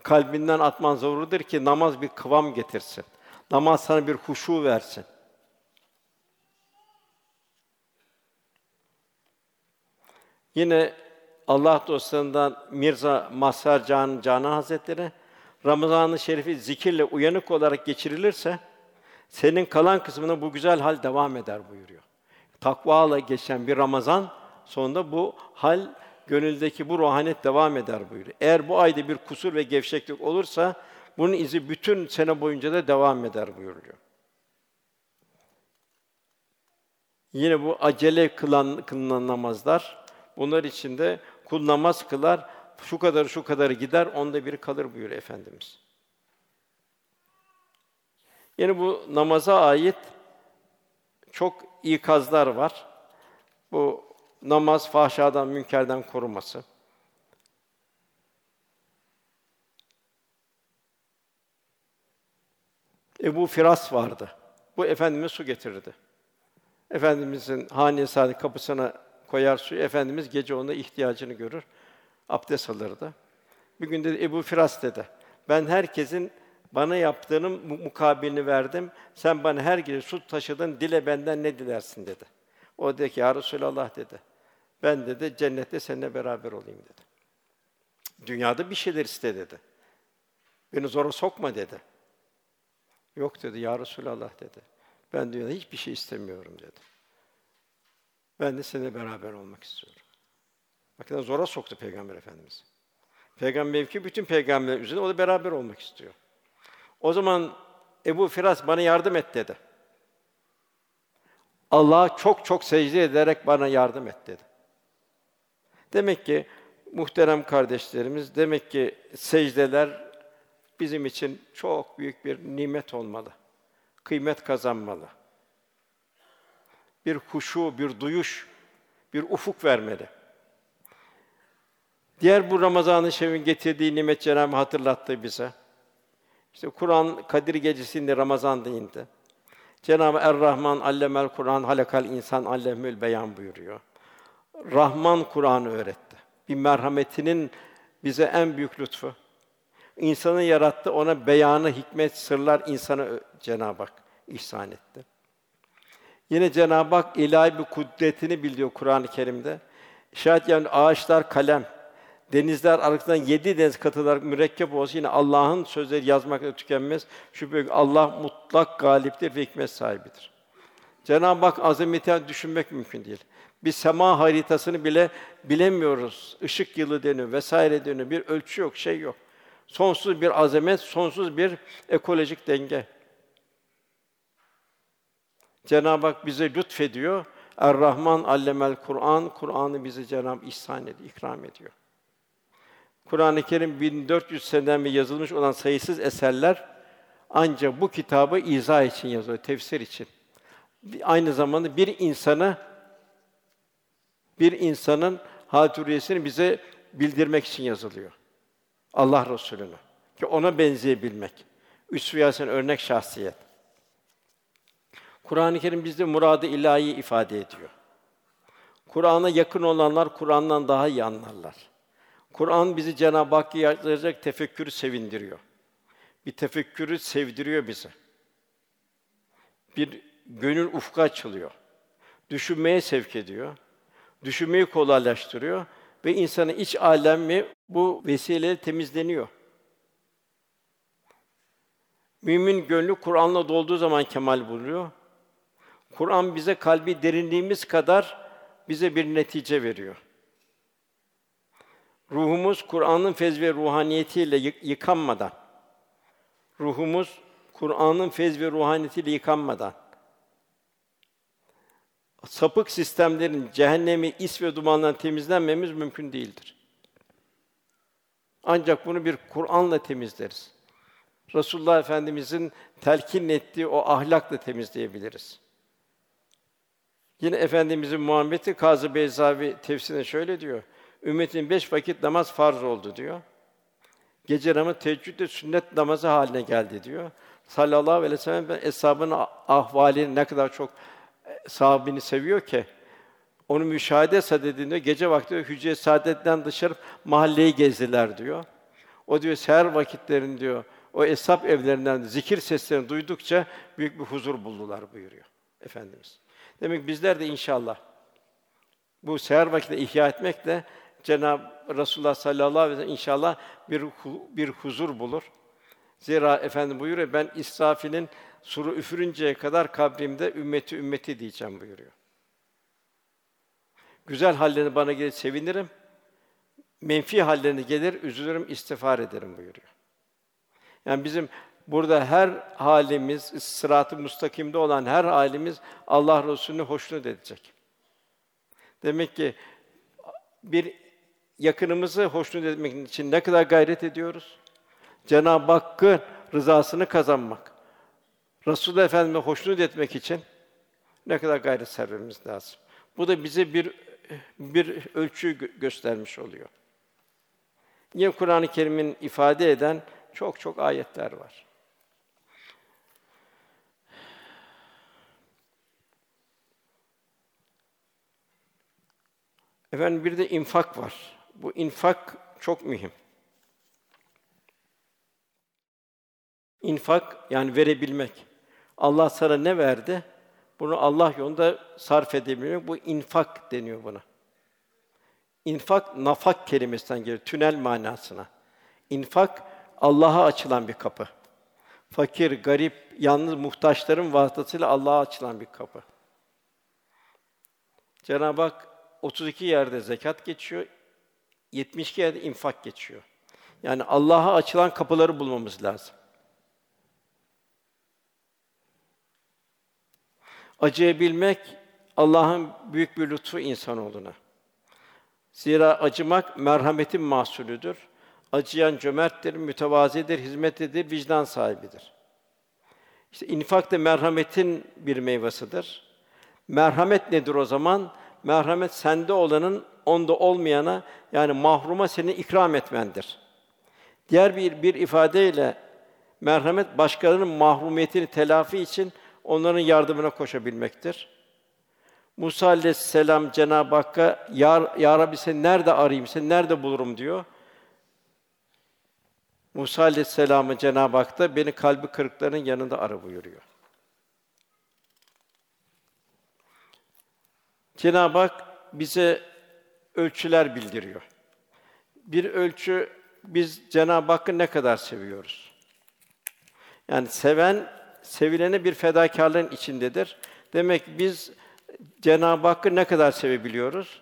kalbinden atman zorundadır ki namaz bir kıvam getirsin. Namaz sana bir huşu versin. Yine Allah dostlarından Mirza Mazhar Canan Hazretleri, Ramazan-ı Şerif'i zikirle uyanık olarak geçirilirse senin kalan kısmına bu güzel hal devam eder buyuruyor. Takvayla geçen bir Ramazan sonunda bu hal, gönüldeki bu ruhaniyet devam eder buyuruyor. Eğer bu ayda bir kusur ve gevşeklik olursa bunun izi bütün sene boyunca da devam eder buyuruyor. Yine bu acele kılınan namazlar, bunlar içinde kul namaz kılar, şu kadarı gider, onda biri kalır buyuruyor Efendimiz. Yine bu namaza ait çok ikazlar var. Bu namaz, fahşadan, münkerden koruması. Ebu Firas vardı. Bu Efendimiz su getirirdi. Efendimizin hane-i saadet kapısına koyar suyu. Efendimiz gece ona ihtiyacını görür, abdest alırdı. Bir gün dedi, Ebu Firas dedi, ben herkesin bana yaptığının mukabilini verdim. Sen bana her gece su taşıdın, dile benden ne dilersin dedi. O dedi ki, ya Resulallah dedi, ben dedi cennette seninle beraber olayım dedi. Dünyada bir şeyler iste dedi. Beni zora sokma dedi. Yok dedi, ya Resulallah dedi, ben dünyada hiçbir şey istemiyorum dedi. Ben de seninle beraber olmak istiyorum. Bakın zora soktu Peygamber Efendimiz. Peygamber mevki bütün peygamberler üzerine, o da beraber olmak istiyor. O zaman Ebu Firas bana yardım et dedi. Allah'a çok çok secde ederek bana yardım et dedi. Demek ki muhterem kardeşlerimiz, demek ki secdeler bizim için çok büyük bir nimet olmalı. Kıymet kazanmalı. Bir huşu, bir duyuş, bir ufuk vermeli. Diğer bu Ramazan-ı Şerif'in getirdiği nimet Cenab-ı Hak hatırlattı bize. İşte Kur'an Kadir Gecesi'nde, Ramazan'da indi. Cenab-ı Er-Rahman allemel Kur'an, halakal insan allemül beyan buyuruyor. Rahman Kur'an'ı öğretti. Bir merhametinin bize en büyük lütfu. İnsanı yarattı, ona beyanı, hikmet, sırlar insana Cenab-ı Hak ihsan etti. Yine Cenab-ı Hak ilahi bir kudretini bildiriyor Kur'an-ı Kerim'de. Şayet yani ağaçlar kalem, denizler arasından 7 deniz katılarak mürekkep olsa yine Allah'ın sözleri yazmakla tükenmez. Şüphesiz Allah mutlak galiptir ve hikmet sahibidir. Cenab-ı Hak azametini düşünmek mümkün değil. Bir sema haritasını bile bilemiyoruz. Işık yılı deniyor, vesaire deniyor. Bir ölçü yok, şey yok. Sonsuz bir azamet, sonsuz bir ekolojik denge. Cenab-ı Hak bize lütfediyor. Er-Rahman allemel Kur'an, Kur'an'ı bize Cenab-ı Hak ihsan ediyor, ikram ediyor. Kur'an-ı Kerim 1400 seneden beri yazılmış olan sayısız eserler ancak bu kitabı izah için yazılıyor, tefsir için. Aynı zamanda bir insanın hatıriyesini bize bildirmek için yazılıyor. Allah Resulü'nü ki ona benzeyebilmek. Üsve-i hasene örnek şahsiyet. Kur'an-ı Kerim bizde murad-ı ilahi ifade ediyor. Kur'an'a yakın olanlar Kur'an'dan daha iyi anlarlar. Kur'an bizi Cenab-ı Hakk'a yaklaşacak tefekkürü sevindiriyor. Bir tefekkürü sevdiriyor bize. Bir gönül ufka açılıyor. Düşünmeye sevk ediyor. Düşünmeyi kolaylaştırıyor ve insanın iç alemi bu vesileyle temizleniyor. Mümin gönlü Kur'an'la dolduğu zaman kemal buluyor. Kur'an bize kalbi derinliğimiz kadar bize bir netice veriyor. Ruhumuz Kur'an'ın feyz ve ruhaniyetiyle yıkanmadan, sapık sistemlerin cehennemi, is ve dumanından temizlenmemiz mümkün değildir. Ancak bunu bir Kur'an'la temizleriz. Resulullah Efendimiz'in telkin ettiği o ahlakla temizleyebiliriz. Yine Efendimiz'in muhabbeti Kazı Beyzavi tefsirinde şöyle diyor. Ümmetin 5 vakit namaz farz oldu diyor. Gece namazı teheccüd de sünnet namazı haline geldi diyor. Sallallahu aleyhi ve sellem, eshabının ahvalini ne kadar çok sahabini seviyor ki onu müşahede sadedinde gece vakti Hücre-i Saadet'ten dışarı mahalleyi gezdiler diyor. O diyor seher vakitlerin diyor o eshab evlerinden zikir seslerini duydukça büyük bir huzur buldular buyuruyor Efendimiz. Demek ki bizler de inşallah bu seher vakitini ihya etmekle Cenab-ı Resulullah sallallahu aleyhi ve sellem inşallah bir huzur bulur. Zira Efendimiz buyuruyor ben İsrafil'in suru üfürünceye kadar kabrimde ümmeti ümmeti diyeceğim buyuruyor. Güzel hallerini bana gelir sevinirim. Menfi hallerini gelir üzülürüm, istiğfar ederim buyuruyor. Yani bizim burada her halimiz, sırat-ı müstakimde olan her halimiz Allah Resulü'nü hoşnut edecek. Demek ki bir yakınımızı hoşnut etmek için ne kadar gayret ediyoruz? Cenab-ı Hakk'ın rızasını kazanmak, Resulullah Efendimiz'i hoşnut etmek için ne kadar gayret sermemiz lazım? Bu da bize bir ölçü göstermiş oluyor. Yine Kur'an-ı Kerim'in ifade eden çok ayetler var. Efendim bir de infak var. Bu infak çok mühim. İnfak yani verebilmek. Allah sana ne verdi? Bunu Allah yolunda sarf edebilmek. Bu infak deniyor buna. İnfak nafak kelimesinden geliyor tünel manasına. İnfak Allah'a açılan bir kapı. Fakir, garip, yalnız muhtaçların vasıtasıyla Allah'a açılan bir kapı. Cenab-ı Hak 32 yerde zekat geçiyor, 72 yerde infak geçiyor. Yani Allah'a açılan kapıları bulmamız lazım. Acıyabilmek Allah'ın büyük bir lütfu insanoğluna. Zira acımak merhametin mahsulüdür. Acıyan cömerttir, mütevazidir, hizmetlidir, vicdan sahibidir. İşte infak da merhametin bir meyvesidir. Merhamet nedir o zaman? Merhamet sende olanın onda olmayana yani mahruma seni ikram etmendir. Diğer bir ifadeyle merhamet başkalarının mahrumiyetini telafi için onların yardımına koşabilmektir. Musa aleyhisselam Cenab-ı Hakk'a ya Rabbi seni nerede arayayım, seni nerede bulurum diyor. Musa aleyhisselam'ı Cenab-ı Hak da beni kalbi kırıkların yanında ara buyuruyor. Cenab-ı Hak bize ölçüler bildiriyor. Bir ölçü biz Cenab-ı Hakk'ı ne kadar seviyoruz? Yani seven sevilene bir fedakârlığın içindedir. Demek ki biz Cenab-ı Hakk'ı ne kadar sevebiliyoruz?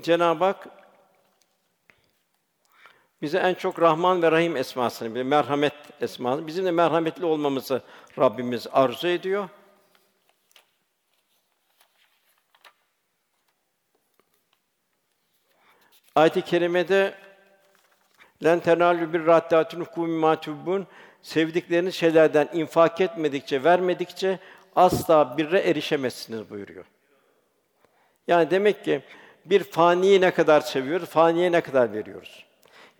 Cenab-ı Hak bize en çok Rahman ve Rahim esmasını, bir merhamet esmasını, bizim de merhametli olmamızı Rabbimiz arzu ediyor. Ayet-i kerimede "Len tenâlû birra hattâ tunfiqû mimmâ tuhibbûn" sevdikleriniz şeylerden infak etmedikçe, vermedikçe asla birre erişemezsiniz buyuruyor. Yani demek ki bir faniyi ne kadar seviyoruz, faniye ne kadar veriyoruz?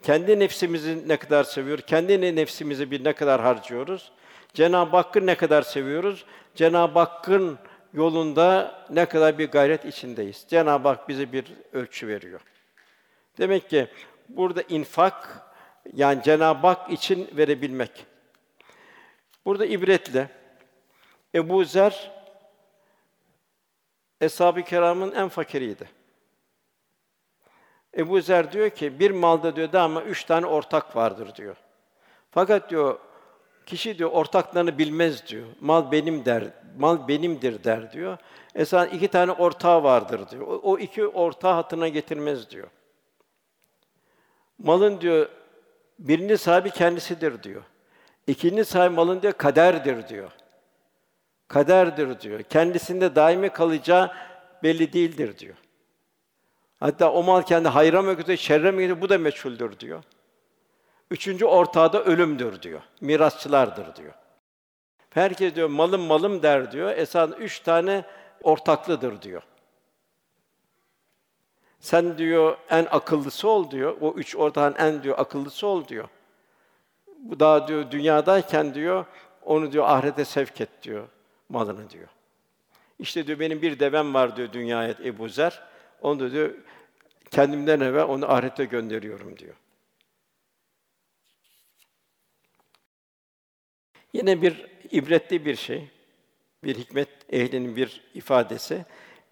Kendi nefsimizi ne kadar seviyoruz, kendi nefsimizi bir ne kadar harcıyoruz? Cenab-ı Hakk'ı ne kadar seviyoruz? Cenab-ı Hakk'ın yolunda ne kadar bir gayret içindeyiz? Cenab-ı Hak bize bir ölçü veriyor. Demek ki burada infak, yani Cenab-ı Hak için verebilmek. Burada ibretle Ebu Zer Eshab-ı Kiram'ın en fakiriydi. Ebu Zer diyor ki bir malda diyor ama 3 tane ortak vardır diyor. Fakat diyor kişi diyor ortaklarını bilmez diyor. Mal benim der. Mal benimdir der diyor. Esas 2 tane ortağı vardır diyor. O 2 ortağı hatırına getirmez diyor. Malın diyor birinin sahibi kendisidir diyor. İkincinin sahibi malın diyor kaderdir diyor. Kaderdir diyor. Kendisinde daimi kalacağı belli değildir diyor. Hatta o mal kendi hayra mı gidiyor, şerre mi gidiyor bu da meçhuldür diyor. Üçüncü ortağı da ölümdür diyor. Mirasçılardır diyor. Herkes diyor malım malım der diyor. Esas 3 tane ortaklıdır diyor. Sen diyor en akıllısı ol diyor. O 3 ortağın en diyor akıllısı ol diyor. Bu daha diyor dünyadayken diyor onu diyor ahirete sevk et diyor malını diyor. İşte diyor benim bir devem var diyor dünyaya Ebu Zer. Onu da diyor kendimden evvel onu ahirete gönderiyorum diyor. Yine bir ibretli bir şey, bir hikmet ehlinin bir ifadesi.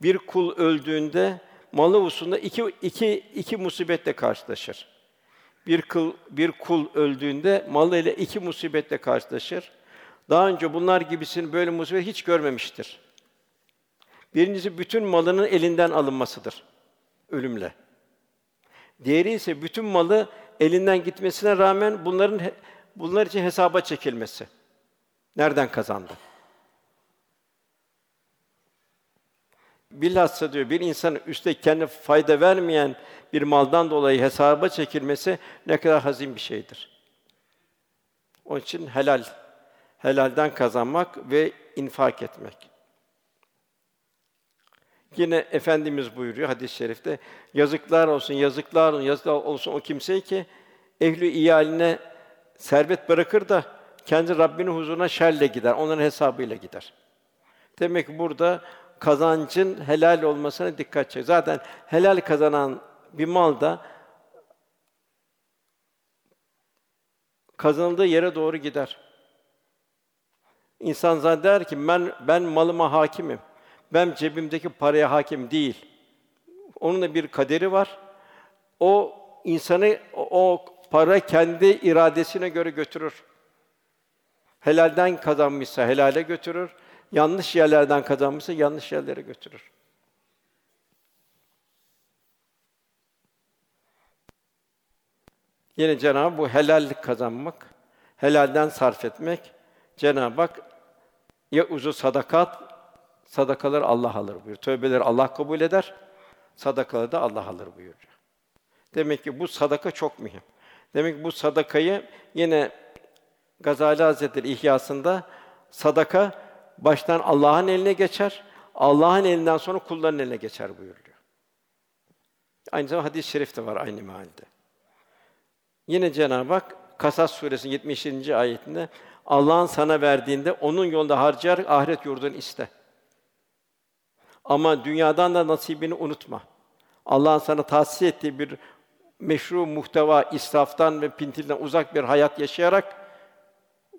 Bir kul öldüğünde malı hususunda iki musibetle karşılaşır. Bir kul öldüğünde malı ile iki musibetle karşılaşır. Daha önce bunlar gibisini böyle musibet hiç görmemiştir. Birincisi bütün malının elinden alınmasıdır ölümle. Diğeri ise bütün malı elinden gitmesine rağmen bunlar için hesaba çekilmesi. Nereden kazandı? Bilhassa diyor bir insanın üstelik kendine fayda vermeyen bir maldan dolayı hesaba çekilmesi ne kadar hazin bir şeydir. Onun için helalden kazanmak ve infak etmek. Yine Efendimiz buyuruyor hadis-i şerifte, yazıklar olsun o kimseye ki ehli iyaline servet bırakır da kendi Rabbinin huzuruna şerle gider, onların hesabıyla gider. Demek ki burada kazancın helal olmasına dikkat çekiyor. Zaten helal kazanan bir mal da kazanıldığı yere doğru gider. İnsan zaten der ki ben malıma hakimim. Ben cebimdeki paraya hakim değil. Onun da bir kaderi var. O para kendi iradesine göre götürür. Helalden kazanmışsa helale götürür. Yanlış yerlerden kazanmışsa yanlış yerlere götürür. Yine Cenab-ı Hak bu helal kazanmak, helalden sarf etmek. Cenab-ı Hak yauzu sadakaları Allah alır buyuruyor. Tövbeleri Allah kabul eder, sadakaları da Allah alır buyuruyor. Demek ki bu sadaka çok mühim. Demek ki bu sadakayı yine Gazali Hazretleri İhyasında sadaka baştan Allah'ın eline geçer, Allah'ın elinden sonra kulların eline geçer buyuruyor. Aynı zamanda hadis-i şerif de var aynı mealde. Yine Cenab-ı Hak Kasas suresinin 77. ayetinde Allah'ın sana verdiğinde onun yolunda harcayarak ahiret yurdunu iste. Ama dünyadan da nasibini unutma. Allah'ın sana tahsis ettiği bir meşru muhteva, israftan ve pintilden uzak bir hayat yaşayarak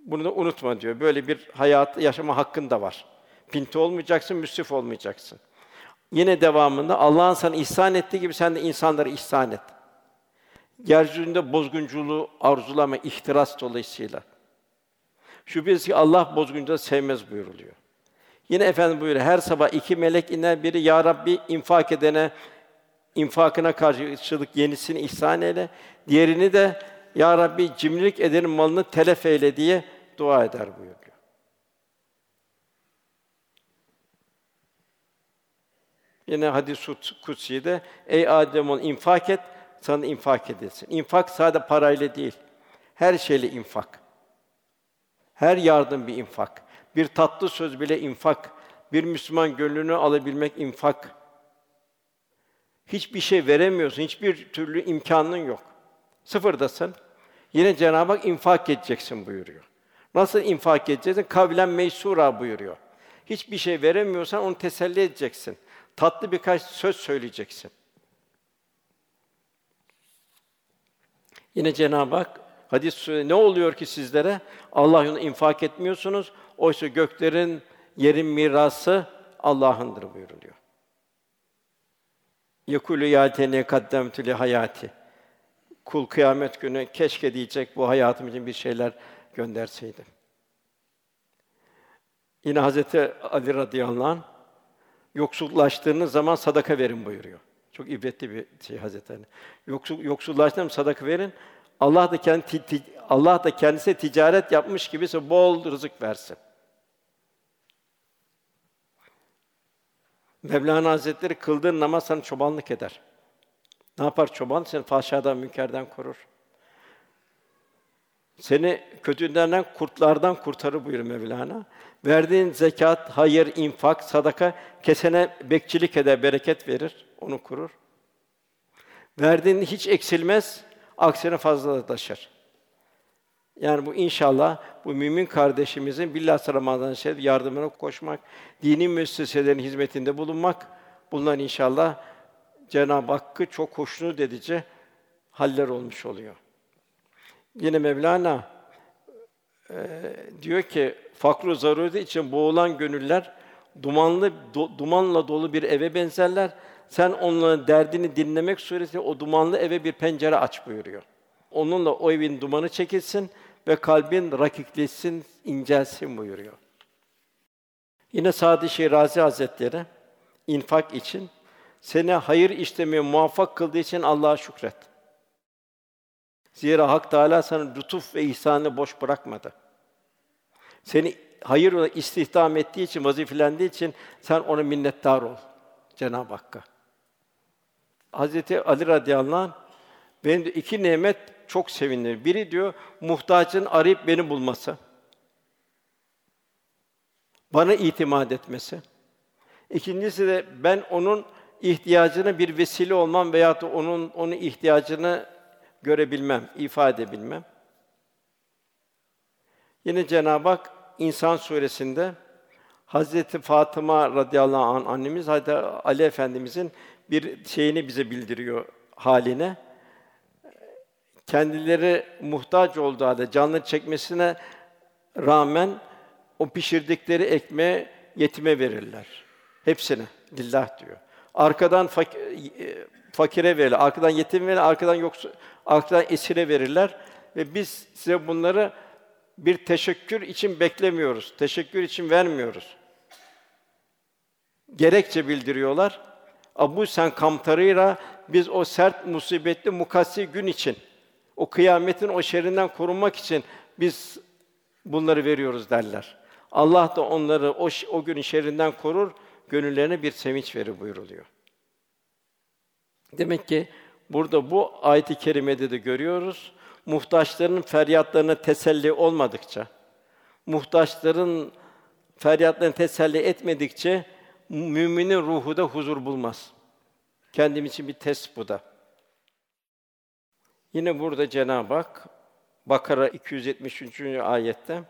bunu da unutma diyor. Böyle bir hayat yaşama hakkın da var. Pinti olmayacaksın, müsrif olmayacaksın. Yine devamında Allah'ın sana ihsan ettiği gibi sen de insanlara ihsan et. Yeryüzünde bozgunculuğu arzulama, ihtiras dolayısıyla. Şüphesiz ki Allah bozguncuları sevmez buyuruluyor. Yine Efendimiz buyuruyor, her sabah iki melek iner, biri ya Rabbi infak edene infakına karşılık yenisini ihsan eyle, diğerini de ya Rabbi cimrilik edenin malını telef eyle diye dua eder buyuruyor. Yine hadis-i kutsi'de ey Adem'in infak et, sana infak edilsin. İnfak sadece parayla değil, her şeyle infak. Her yardım bir infak. Bir tatlı söz bile infak. Bir Müslüman gönlünü alabilmek infak. Hiçbir şey veremiyorsun, hiçbir türlü imkanın yok. Sıfırdasın. Yine Cenab-ı Hak infak edeceksin buyuruyor. Nasıl infak edeceksin? Kavlen meysura buyuruyor. Hiçbir şey veremiyorsan onu teselli edeceksin. Tatlı birkaç söz söyleyeceksin. Yine Cenab-ı Hak hadis-i ne oluyor ki sizlere? Allah yolunda infak etmiyorsunuz. Oysa göklerin, yerin mirası Allah'ındır buyuruluyor. Yekulu ya tene kaddemtu li hayati. Kul kıyamet günü keşke diyecek bu hayatım için bir şeyler gönderseydim. Yine Hazreti Ali radıyallahu anh yoksullaştığınız zaman sadaka verin buyuruyor. Çok ibretli bir şey Hazreti Ali. Yoksullaştığınız zaman sadaka verin. Allah da kendisine ticaret yapmış gibiyse bol rızık versin. Mevlana Hazretleri kıldığın namaz sana çobanlık eder. Ne yapar çoban? Seni fahşadan, münkerden korur. Seni kötülerden, kurtlardan kurtarır buyur Mevlana. Verdiğin zekat, hayır, infak, sadaka kesene bekçilik eder, bereket verir, onu korur. Verdiğin hiç eksilmez. Aksine fazlalaşır. Yani bu inşallah bu mümin kardeşimizin bilhassa Ramazan-ı Şerif yardımına koşmak, dini müesseselerin hizmetinde bulunmak, bunlar inşallah Cenab-ı Hakk'ı çok hoşnut edici haller olmuş oluyor. Yine Mevlana diyor ki, fakr-ı zarureti için boğulan gönüller dumanla dolu bir eve benzerler. Sen onların derdini dinlemek suretiyle o dumanlı eve bir pencere aç buyuruyor. Onunla o evin dumanı çekilsin ve kalbin rakikleşsin, incelsin buyuruyor. Yine Sa'd-ı Şirazi Hazretleri infak için seni hayır işlemeye muvaffak kıldığı için Allah'a şükret. Zira Hak Teâlâ sana lütuf ve ihsanını boş bırakmadı. Seni hayır olarak istihdam ettiği için, vazifelendiği için sen ona minnettar ol Cenab-ı Hakk'a. Hazreti Ali radıyallahu anh, benim de iki nimet çok sevinir. Biri diyor, muhtacın arayıp beni bulması, bana itimat etmesi. İkincisi de ben onun ihtiyacına bir vesile olmam veyahut da onun ihtiyacını görebilmem, ifade edebilmem. Yine Cenab-ı Hak İnsan suresinde Hazreti Fatıma radıyallahu anh annemiz Hazreti Ali Efendimizin bir şeyini bize bildiriyor haline. Kendileri muhtaç olduğu halde canları çekmesine rağmen o pişirdikleri ekmeği yetime verirler. Hepsine lillah diyor. Arkadan fakire verirler, arkadan yetim verirler, arkadan yoksul, arkadan esire verirler ve biz size bunları bir teşekkür için beklemiyoruz, teşekkür için vermiyoruz. Gerekçe bildiriyorlar. Abu sen kamtarıyla biz o sert musibetli mukassi gün için, o kıyametin o şerrinden korunmak için biz bunları veriyoruz derler. Allah da onları o günün şerrinden korur, gönüllerine bir sevinç verir buyuruluyor. Demek ki burada bu ayet-i kerimede de görüyoruz. Muhtaçların feryatlarına teselli olmadıkça, muhtaçların feryatlarını teselli etmedikçe müminin ruhu da huzur bulmaz. Kendim için bir test bu da. Yine burada Cenab-ı Hak Bakara 273. ayette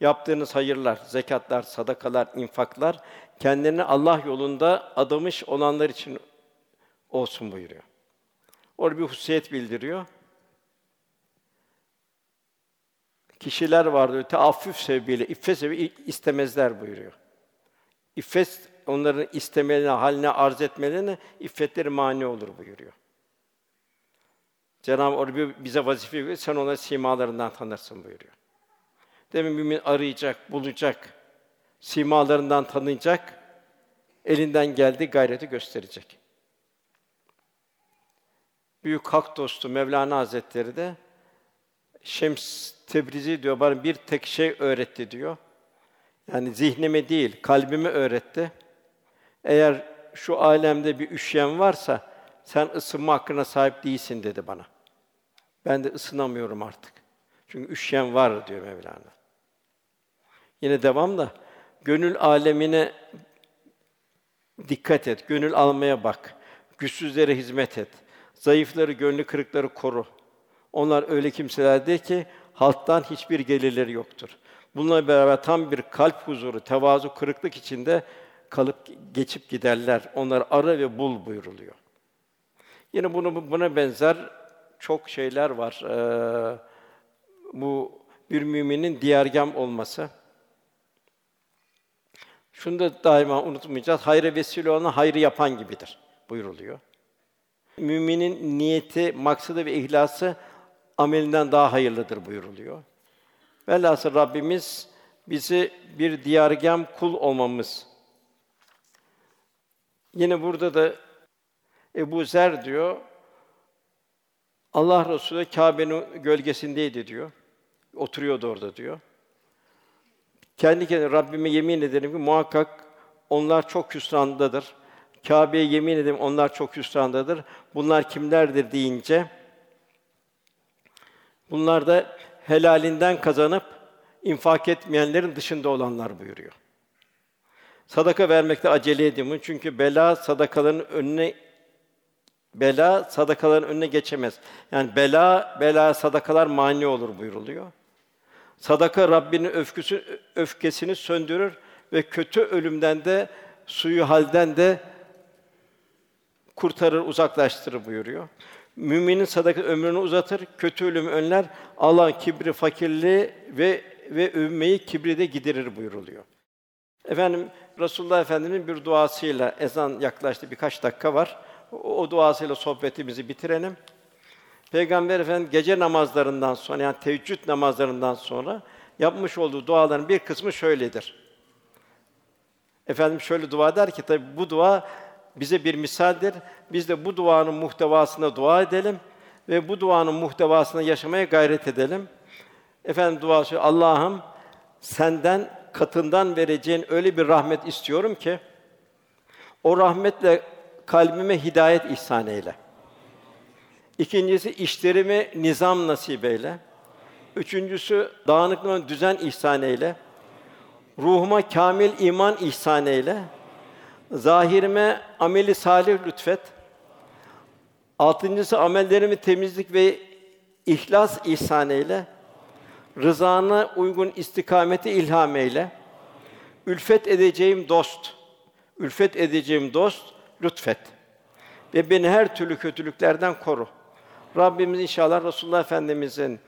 yaptığınız hayırlar, zekatlar, sadakalar, infaklar kendilerini Allah yolunda adamış olanlar için olsun buyuruyor. Orada bir hususiyet bildiriyor. Kişiler vardır, teaffuf sebebiyle, iffet sebebiyle istemezler buyuruyor. İffet, onların istemelerine, haline arz etmelerine iffetleri mani olur buyuruyor. Cenab-ı Hak bize vazife veriyor, sen onları simalarından tanırsın buyuruyor. Demek mümin arayacak, bulacak, simalarından tanıyacak, elinden geldiği gayreti gösterecek. Büyük hak dostu Mevlana Hazretleri de Şems Tebrizi diyor, bana bir tek şey öğretti diyor. Yani zihnime değil, kalbime öğretti. Eğer şu alemde bir üşüyen varsa, sen ısınma hakkına sahip değilsin dedi bana. Ben de ısınamıyorum artık. Çünkü üşüyen var diyor Mevlana. Yine devamla, gönül alemine dikkat et, gönül almaya bak, güçsüzlere hizmet et, zayıfları, gönlü kırıkları koru. Onlar öyle kimselerdir ki halktan hiçbir gelirleri yoktur. Bununla beraber tam bir kalp huzuru, tevazu, kırıklık içinde kalıp geçip giderler. Onları ara ve bul buyuruluyor. Yine buna benzer çok şeyler var. Bu bir müminin diğergam olması. Şunu da daima unutmayacağız. Hayra vesile olan hayrı yapan gibidir buyuruluyor. Müminin niyeti, maksadı ve ihlası amelinden daha hayırlıdır buyuruluyor. Velhasıl Rabbimiz bizi bir diyargâm kul olmamız. Yine burada da Ebu Zer diyor, Allah Resulü Kâbe'nin gölgesindeydi diyor, oturuyordu orada diyor. Kendi kendine Rabbime yemin ederim ki muhakkak onlar çok hüsrandadır. Kâbe'ye yemin ederim onlar çok hüsrandadır. Bunlar kimlerdir deyince, bunlar da helalinden kazanıp infak etmeyenlerin dışında olanlar buyuruyor. Sadaka vermekte acele edin çünkü bela sadakaların önüne geçemez. Yani bela sadakalar mani olur buyuruluyor. Sadaka Rabbinin öfkesini söndürür ve kötü ölümden de suihalden de kurtarır, uzaklaştırır buyuruyor. Müminin sadaka ömrünü uzatır, kötü ölümü önler, Allah kibri, fakirliği ve övmeyi kibri de giderir buyuruluyor. Efendim Resulullah Efendimiz'in bir duasıyla ezan yaklaştı, birkaç dakika var. O duasıyla sohbetimizi bitirelim. Peygamber Efendimiz gece namazlarından sonra, yani teheccüd namazlarından sonra yapmış olduğu duaların bir kısmı şöyledir. Efendim şöyle dua eder ki, tabii bu dua bize bir misaldir. Biz de bu duanın muhtevasına dua edelim ve bu duanın muhtevasını yaşamaya gayret edelim. Efendim duası: Allah'ım senden katından vereceğin öyle bir rahmet istiyorum ki o rahmetle kalbime hidayet ihsan eyle. İkincisi, işlerime nizam nasip eyle. Üçüncüsü, dağınıklığıma düzen ihsan eyle. Ruhuma kâmil iman ihsan eyle. Zahirime ameli salih lütfet. Altıncısı, amellerimi temizlik ve ihlas ihsan eyle. Rızana uygun istikameti ilham eyle. Ülfet edeceğim dost lütfet. Ve beni her türlü kötülüklerden koru. Rabbimiz inşallah Resulullah Efendimiz'in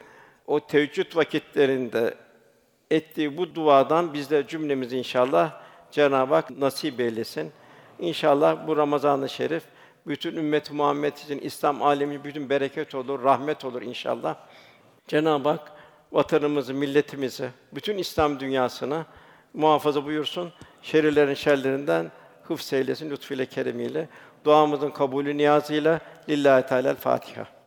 o teheccüd vakitlerinde ettiği bu duadan bizler cümlemizi inşallah Cenab-ı Hak nasip eylesin. İnşallah bu Ramazan-ı Şerif bütün ümmet-i Muhammed için, İslam âlemi bütün bereket olur, rahmet olur inşallah. Cenab-ı Hak vatanımızı, milletimizi, bütün İslam dünyasını muhafaza buyursun. Şerrilerin şerlerinden hıfz eylesin lütfuyla, keremiyle. Duamızın kabulü niyazıyla. Lillahi Teala'l-Fatiha.